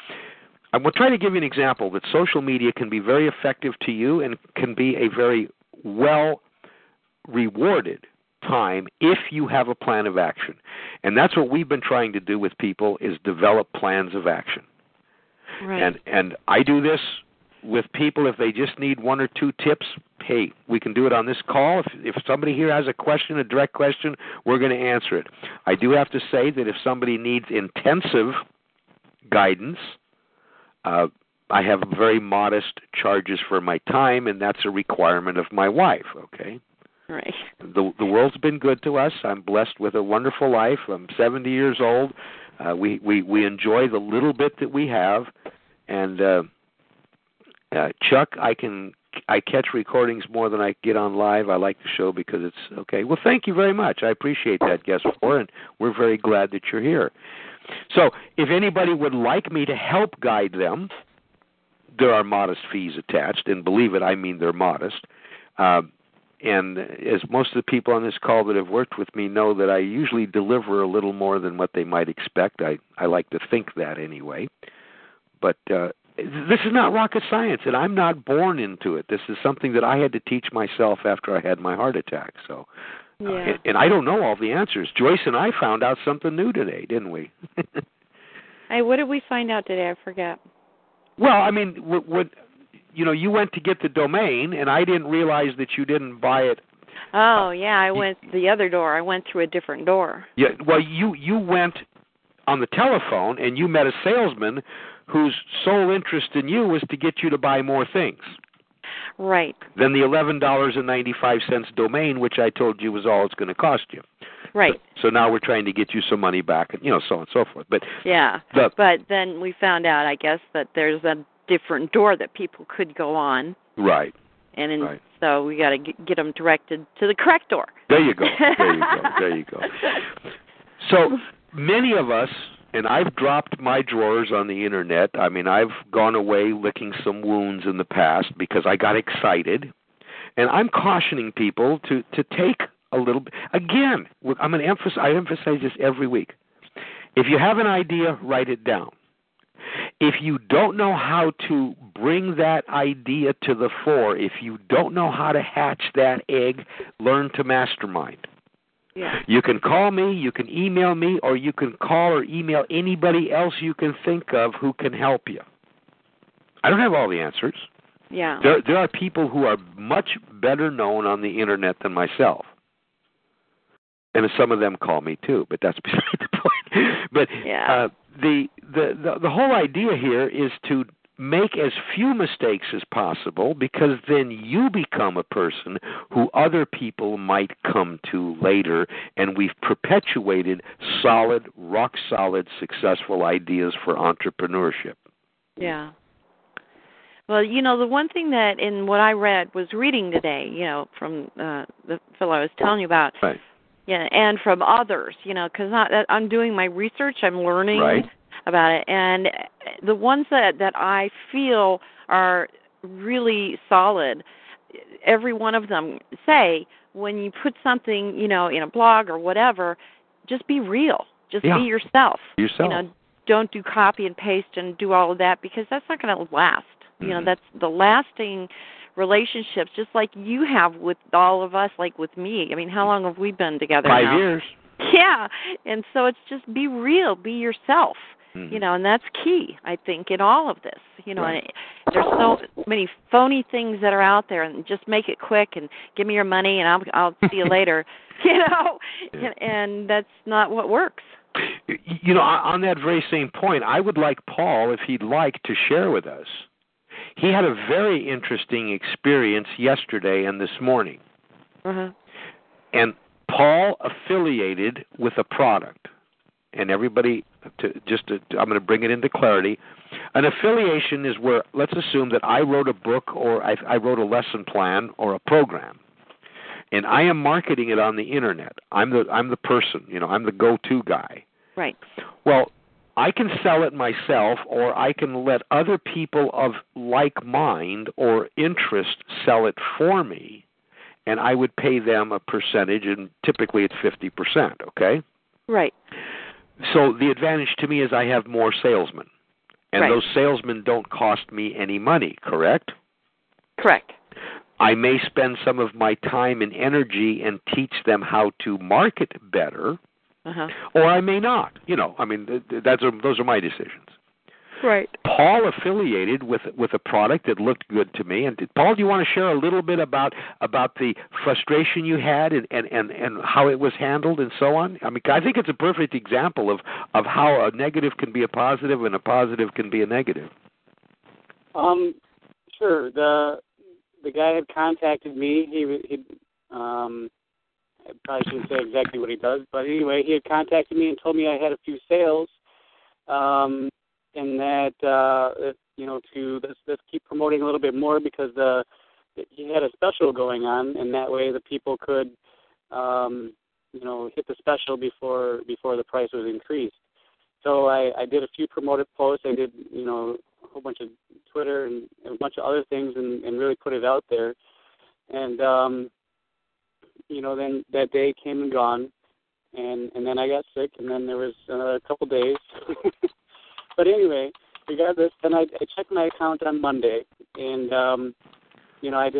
I will try to give you an example that social media can be very effective to you and can be a very well-rewarded time if you have a plan of action. And that's what we've been trying to do with people is develop plans of action. Right. And I do this with people if they just need one or two tips. Hey, we can do it on this call. If somebody here has a question, a direct question, we're going to answer it. I do have to say that if somebody needs intensive guidance, I have very modest charges for my time, and that's a requirement of my wife, okay? Right. The world's been good to us. I'm blessed with a wonderful life. I'm 70 years old. We enjoy the little bit that we have. And Chuck, I catch recordings more than I get on live. I like the show because it's okay. Well, thank you very much. I appreciate that, guest four, and we're very glad that you're here. So if anybody would like me to help guide them, there are modest fees attached, and believe it, I mean they're modest. And as most of the people on this call that have worked with me know that I usually deliver a little more than what they might expect. I like to think that anyway. But this is not rocket science, and I'm not born into it. This is something that I had to teach myself after I had my heart attack. So, yeah. And I don't know all the answers. Joyce and I found out something new today, didn't we? Hey, what did we find out today? I forgot. Well, I mean, what you know, you went to get the domain, and I didn't realize that you didn't buy it. Oh, yeah, I went the other door. I went through a different door. Yeah, well, you went on the telephone, and you met a salesman whose sole interest in you was to get you to buy more things. Right. Than the $11.95 domain, which I told you was all it's going to cost you. Right. So now we're trying to get you some money back, and you know, so on and so forth. But yeah, but then we found out, I guess, that there's a different door that people could go on. Right. And so we got to get them directed to the correct door. There you go. So many of us, and I've dropped my drawers on the internet. I mean, I've gone away licking some wounds in the past because I got excited, and I'm cautioning people to take a little bit. Again, I emphasize this every week. If you have an idea, write it down. If you don't know how to bring that idea to the fore, if you don't know how to hatch that egg, learn to mastermind. Yeah. You can call me, you can email me, or you can call or email anybody else you can think of who can help you. I don't have all the answers. Yeah. There are people who are much better known on the internet than myself. And some of them call me too, but that's beside the point. But yeah. The whole idea here is to make as few mistakes as possible, because then you become a person who other people might come to later, and we've perpetuated solid, rock-solid, successful ideas for entrepreneurship. Yeah. Well, you know, the one thing that in what I was reading today, you know, from the fellow I was telling you about, right. Yeah, and from others, you know, because I'm doing my research, I'm learning right. about it. And the ones that I feel are really solid, every one of them say, when you put something, you know, in a blog or whatever, just be real. Just yeah. be yourself. You know, don't do copy and paste and do all of that, because that's not going to last. Mm-hmm. You know, that's the lasting relationships, just like you have with all of us, like with me. I mean, how long have we been together? 5 years. Yeah, and so it's just be real, be yourself, mm-hmm. you know, and that's key, I think, in all of this. You know, right. There's so many phony things that are out there, and just make it quick and give me your money and I'll see you later, you know, yeah. and that's not what works. You know, on that very same point, I would like Paul, if he'd like, to share with us. He had a very interesting experience yesterday and this morning. Uh-huh. And Paul affiliated with a product. And everybody, I'm going to bring it into clarity. An affiliation is where, let's assume that I wrote a book or I wrote a lesson plan or a program. And I am marketing it on the internet. I'm the person, you know, I'm the go-to guy. Right. Well, I can sell it myself, or I can let other people of like mind or interest sell it for me, and I would pay them a percentage, and typically it's 50%, okay? Right. So the advantage to me is I have more salesmen, and right. those salesmen don't cost me any money, correct? Correct. I may spend some of my time and energy and teach them how to market better. Uh-huh. Or I may not. You know, I mean, those are my decisions. Right. Paul affiliated with a product that looked good to me. And Paul, do you want to share a little bit about the frustration you had and how it was handled and so on? I mean, I think it's a perfect example of how a negative can be a positive and a positive can be a negative. Sure. The guy had contacted me. He I probably shouldn't say exactly what he does, but anyway, he had contacted me and told me I had a few sales, and that let's keep promoting a little bit more, because he had a special going on, and that way the people could hit the special before the price was increased. So I did a few promoted posts. I did a whole bunch of Twitter and a bunch of other things, and really put it out there. And then that day came and gone, and then I got sick, and then there was another couple days. But anyway, regardless, then I checked my account on Monday, and I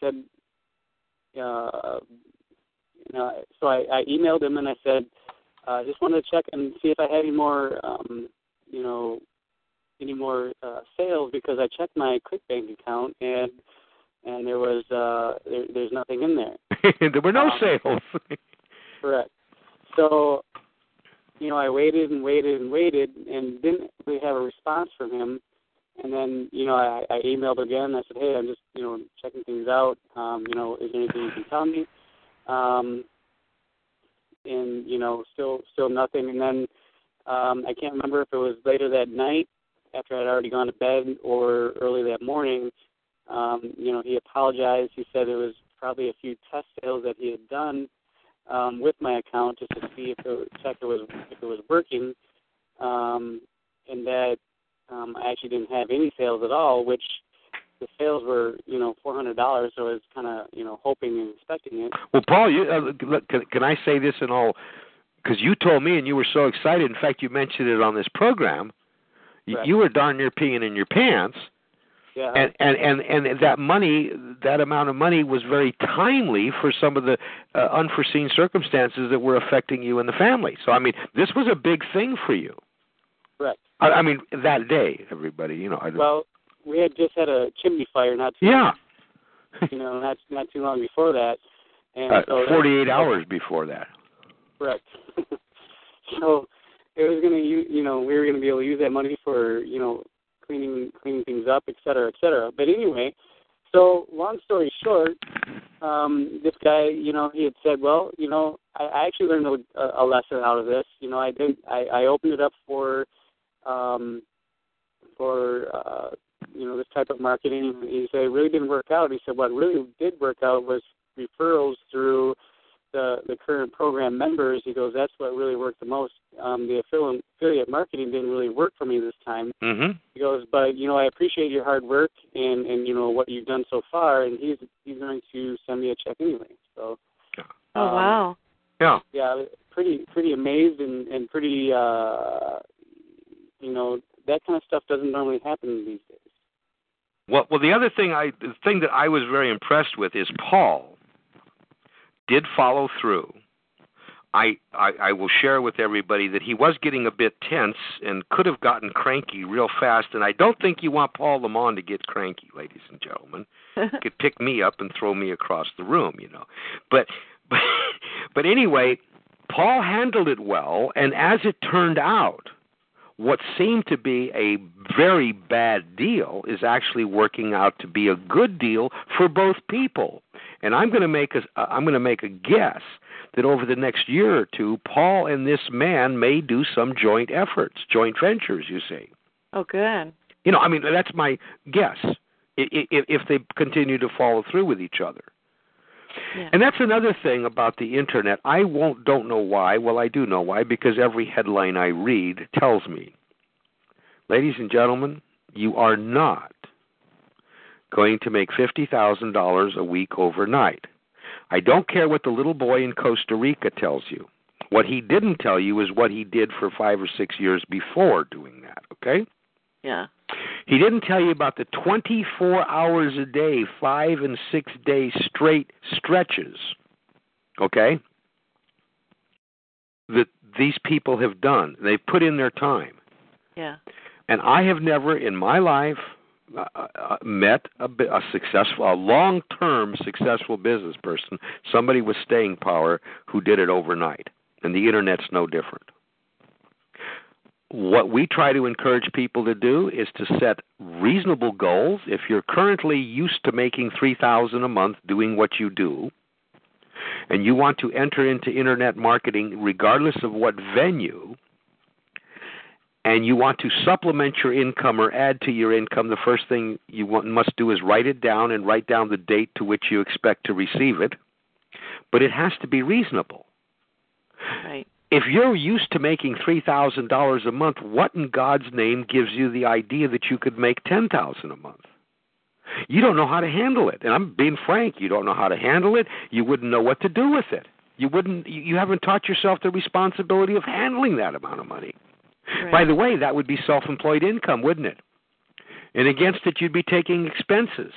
said, so I emailed him and I said, just wanted to check and see if I had any more, sales, because I checked my ClickBank account and there was there's nothing in there. There were no sales. Correct. So, I waited and waited and waited and didn't really have a response from him. And then, I emailed again. I said, hey, I'm just, checking things out. Is there anything you can tell me? And, still nothing. And then I can't remember if it was later that night after I'd already gone to bed or early that morning. He apologized. He said it was probably a few test sales that he had done with my account just to see if it was working, and that I actually didn't have any sales at all, which the sales were, $400, so I was kind of, hoping and expecting it. Well, Paul, you, can I say this and all? Because you told me and you were so excited. In fact, you mentioned it on this program. Right. You were darn near peeing in your pants. Yeah. And that amount of money was very timely for some of the unforeseen circumstances that were affecting you and the family. So, this was a big thing for you. Correct. That day, everybody, Well, we had just had a chimney fire not too long before that. And 48 hours before that. Correct. So it was going to, we were going to be able to use that money for, cleaning things up, et cetera, et cetera. But anyway, so long story short, this guy, he had said, well, I actually learned a lesson out of this. I opened it up for this type of marketing. He said it really didn't work out. He said what really did work out was referrals through the current program members. He goes, that's what really worked the most. The affiliate marketing didn't really work for me this time. Mm-hmm. He goes, but, I appreciate your hard work and what you've done so far, and he's going to send me a check anyway. So, wow. Yeah, pretty amazed and pretty, that kind of stuff doesn't normally happen these days. Well, the thing that I was very impressed with is Paul did follow through. I will share with everybody that he was getting a bit tense and could have gotten cranky real fast, and I don't think you want Paul Lamont to get cranky, ladies and gentlemen. He could pick me up and throw me across the room, But anyway, Paul handled it well, and as it turned out, what seemed to be a very bad deal is actually working out to be a good deal for both people. And I'm going to make a guess that over the next year or two, Paul and this man may do some joint ventures, you see. Oh, good. That's my guess, if they continue to follow through with each other. Yeah. And that's another thing about the Internet. I don't know why. Well, I do know why, because every headline I read tells me, ladies and gentlemen, you are not going to make $50,000 a week overnight. I don't care what the little boy in Costa Rica tells you. What he didn't tell you is what he did for 5 or 6 years before doing that, okay? Yeah. He didn't tell you about the 24 hours a day, 5 and 6 day straight stretches, okay, that these people have done. They've put in their time. Yeah. And I have never in my life met a long-term successful business person, somebody with staying power who did it overnight. And the Internet's no different. What we try to encourage people to do is to set reasonable goals. If you're currently used to making $3,000 a month doing what you do, and you want to enter into Internet marketing regardless of what venue, and you want to supplement your income or add to your income, the first thing you must do is write it down and write down the date to which you expect to receive it. But it has to be reasonable. Right. If you're used to making $3,000 a month, what in God's name gives you the idea that you could make $10,000 a month? You don't know how to handle it. And I'm being frank, you don't know how to handle it. You wouldn't know what to do with it. You haven't taught yourself the responsibility of handling that amount of money. Right. By the way, that would be self-employed income, wouldn't it? And against it, you'd be taking expenses.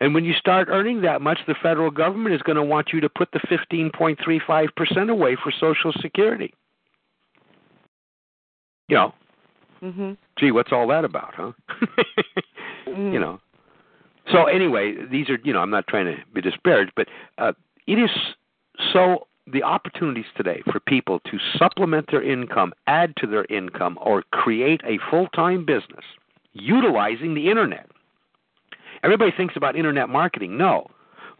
And when you start earning that much, the federal government is going to want you to put the 15.35% away for Social Security. You know, Gee, what's all that about, huh? You know. So anyway, these are, you know, I'm not trying to be disparaged, but it is so the opportunities today for people to supplement their income, add to their income, or create a full-time business utilizing the Internet. Everybody thinks about Internet marketing. No.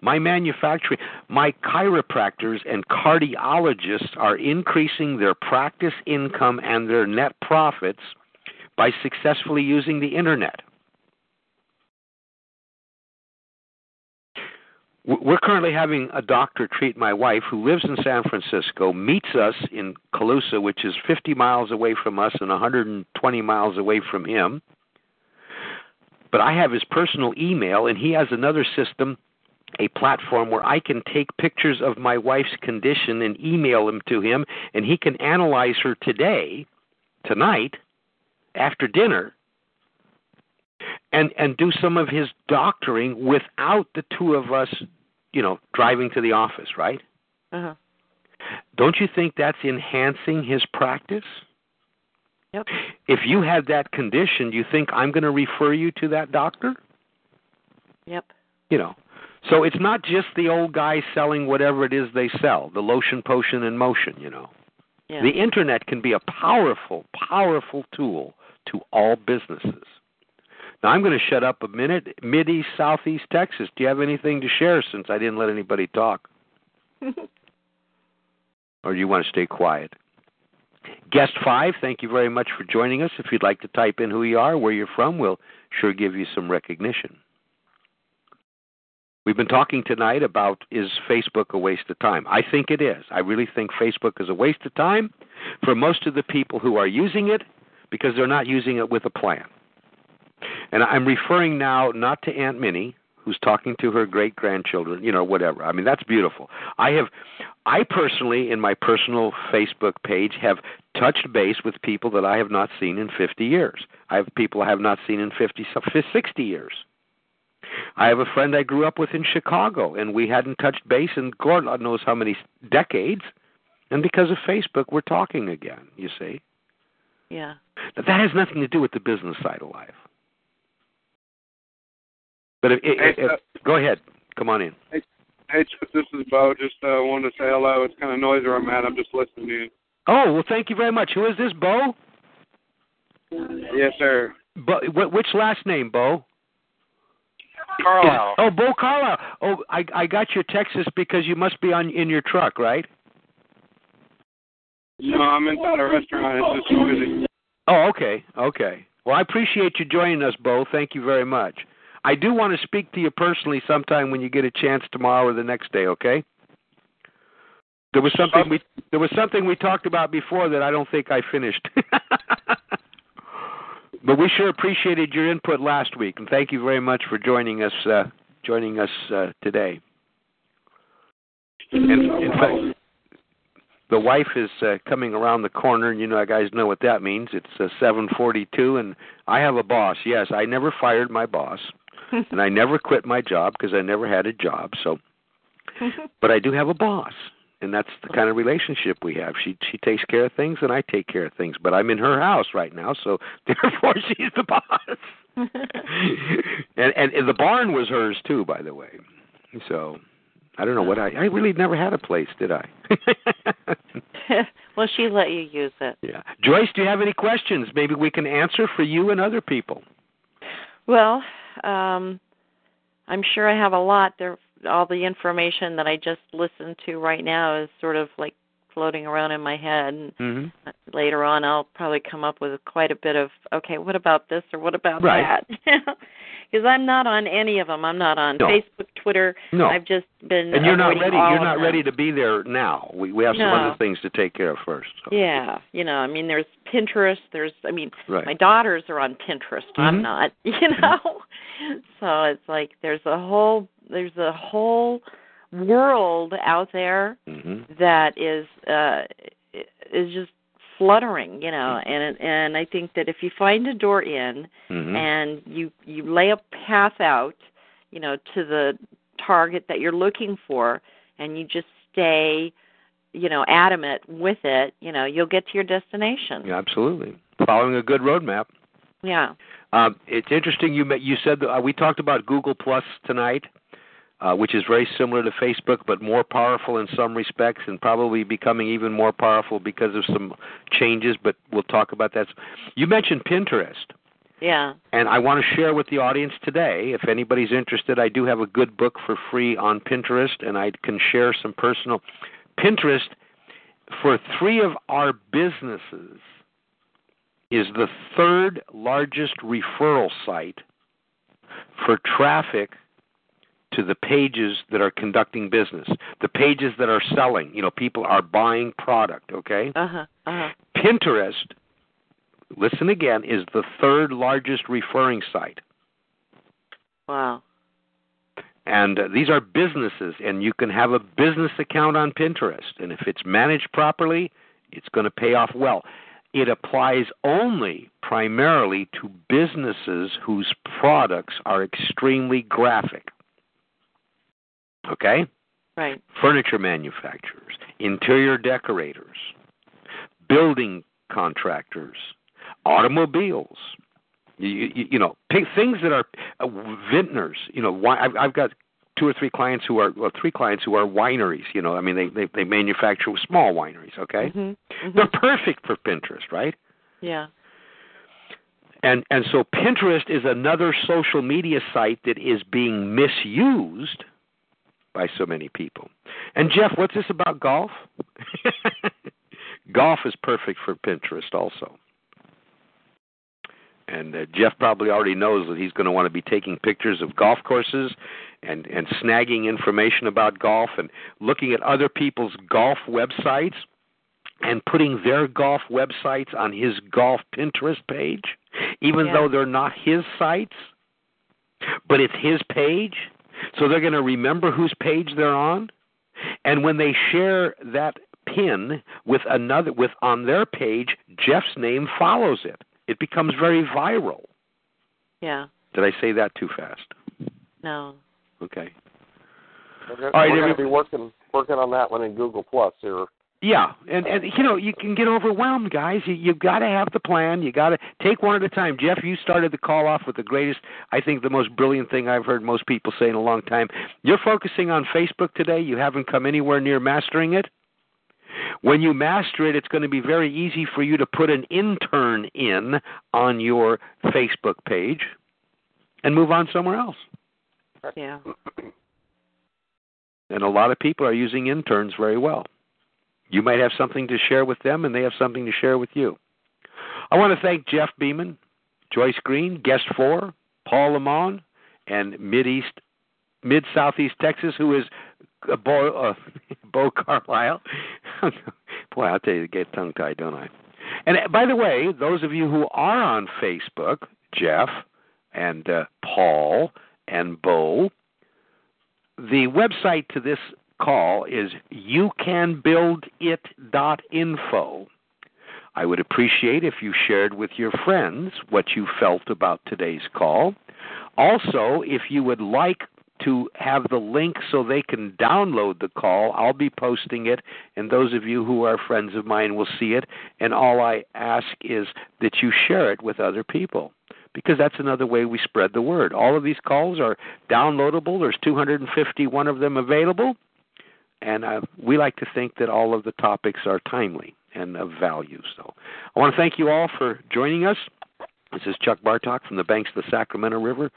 My manufacturing, my chiropractors and cardiologists are increasing their practice income and their net profits by successfully using the Internet. We're currently having a doctor treat my wife, who lives in San Francisco, meets us in Calusa, which is 50 miles away from us and 120 miles away from him. But I have his personal email, and he has another system, a platform where I can take pictures of my wife's condition and email them to him, and he can analyze her tonight, after dinner, and do some of his doctoring without the two of us, you know, driving to the office, right? Uh-huh. Don't you think that's enhancing his practice? Yep. If you had that condition, do you think I'm going to refer you to that doctor? Yep. You know, so it's not just the old guy selling whatever it is they sell, the lotion, potion, and motion, you know. Yeah. The Internet can be a powerful, powerful tool to all businesses. Now, I'm going to shut up a minute. Mideast, Southeast Texas, do you have anything to share since I didn't let anybody talk? Or do you want to stay quiet? Guest 5, thank you very much for joining us. If you'd like to type in who you are, where you're from, we'll sure give you some recognition. We've been talking tonight about, is Facebook a waste of time? I think it is. I really think Facebook is a waste of time for most of the people who are using it, because they're not using it with a plan. And I'm referring now not to Aunt Minnie, who's talking to her great-grandchildren, you know, whatever. I mean, that's beautiful. I personally, in my personal Facebook page, have touched base with people that I have not seen in 50 years. I have people I have not seen in 60 years. I have a friend I grew up with in Chicago, and we hadn't touched base in God knows how many decades. And because of Facebook, we're talking again, you see. Yeah. But that has nothing to do with the business side of life. But go ahead. Come on in. Hey, Chuck, this is Bo. Just wanted to say hello. It's kind of noisy where I'm at. I'm just listening to you. Oh, well, thank you very much. Who is this, Bo? Yes, sir. Bo, which last name, Bo? Carlisle. Oh, Bo Carlisle. Oh, I got your Texas because you must be in your truck, right? No, I'm inside a restaurant. It's just noisy. Oh, okay. Well, I appreciate you joining us, Bo. Thank you very much. I do want to speak to you personally sometime when you get a chance tomorrow or the next day, okay? There was something we talked about before that I don't think I finished. But we sure appreciated your input last week, and thank you very much for joining us today. In fact, the wife is coming around the corner, and you know, guys know what that means. It's 7:42, and I have a boss. Yes, I never fired my boss. And I never quit my job because I never had a job. So, but I do have a boss, and that's the kind of relationship we have. She takes care of things, and I take care of things. But I'm in her house right now, so therefore she's the boss. and the barn was hers too, by the way. So I don't know what I really never had a place, did I? Well, she let you use it. Yeah, Joyce, do you have any questions? Maybe we can answer for you and other people. Well, I'm sure I have a lot. All the information that I just listened to right now is sort of like floating around in my head. And later on, I'll probably come up with quite a bit of, okay, what about this or what about that? Because I'm not on any of them. I'm not on Facebook, Twitter. I've just been. And you're not ready. You're not ready to be there now. We have some other things to take care of first. So. Yeah, you know, I mean, there's Pinterest. There's, I mean, my daughters are on Pinterest. I'm not. You know, so it's like there's a whole world out there that is just fluttering, you know, and I think that if you find a door in and you lay a path out, you know, to the target that you're looking for, and you just stay, you know, adamant with it, you know, you'll get to your destination. Yeah, absolutely. Following a good roadmap. Yeah. It's interesting you said that we talked about Google Plus tonight. Which is very similar to Facebook, but more powerful in some respects, and probably becoming even more powerful because of some changes, but we'll talk about that. You mentioned Pinterest. Yeah. And I want to share with the audience today, if anybody's interested, I do have a good book for free on Pinterest, and I can share some personal. Pinterest, for three of our businesses, is the third largest referral site for traffic to the pages that are conducting business, the pages that are selling. You know, people are buying product, okay? Pinterest, listen again, is the third largest referring site. Wow. And these are businesses, and you can have a business account on Pinterest. And if it's managed properly, it's going to pay off well. It applies only primarily to businesses whose products are extremely graphic. Okay? Right. Furniture manufacturers, interior decorators, building contractors, automobiles, you know, things that are vintners. You know, I've got three clients who are wineries. You know, I mean, they manufacture small wineries, okay? They're perfect for Pinterest, right? Yeah. And so Pinterest is another social media site that is being misused by so many people. And Jeff, what's this about golf? Golf is perfect for Pinterest also. And Jeff probably already knows that he's going to want to be taking pictures of golf courses and snagging information about golf and looking at other people's golf websites and putting their golf websites on his golf Pinterest page, even though they're not his sites, but it's his page. So they're going to remember whose page they're on, and when they share that pin with another, with on their page, Jeff's name follows it. It becomes very viral. Yeah. Did I say that too fast? No. Okay. We're going to be working on that one in Google Plus here. Yeah, and you know, you can get overwhelmed, guys. You've got to have the plan. You got to take one at a time. Jeff, you started the call off with the greatest, I think the most brilliant thing I've heard most people say in a long time. You're focusing on Facebook today. You haven't come anywhere near mastering it. When you master it, it's going to be very easy for you to put an intern in on your Facebook page and move on somewhere else. Yeah. And a lot of people are using interns very well. You might have something to share with them, and they have something to share with you. I want to thank Jeff Beeman, Joyce Green, Guest 4, Paul Lamont, and Mid-Southeast Texas, who is Bo Carlisle. Boy, I'll tell you, get tongue-tied, don't I? And by the way, those of you who are on Facebook, Jeff and Paul and Bo, the website to this call is youcanbuildit.info. I would appreciate if you shared with your friends what you felt about today's call. Also, if you would like to have the link so they can download the call, I'll be posting it, and those of you who are friends of mine will see it, and all I ask is that you share it with other people, because that's another way we spread the word. All of these calls are downloadable. There's 251 of them available. And we like to think that all of the topics are timely and of value. So I want to thank you all for joining us. This is Chuck Bartok from the banks of the Sacramento River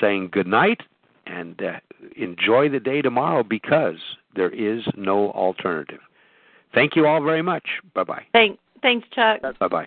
saying good night and enjoy the day tomorrow, because there is no alternative. Thank you all very much. Bye-bye. Thanks, Chuck. Bye-bye.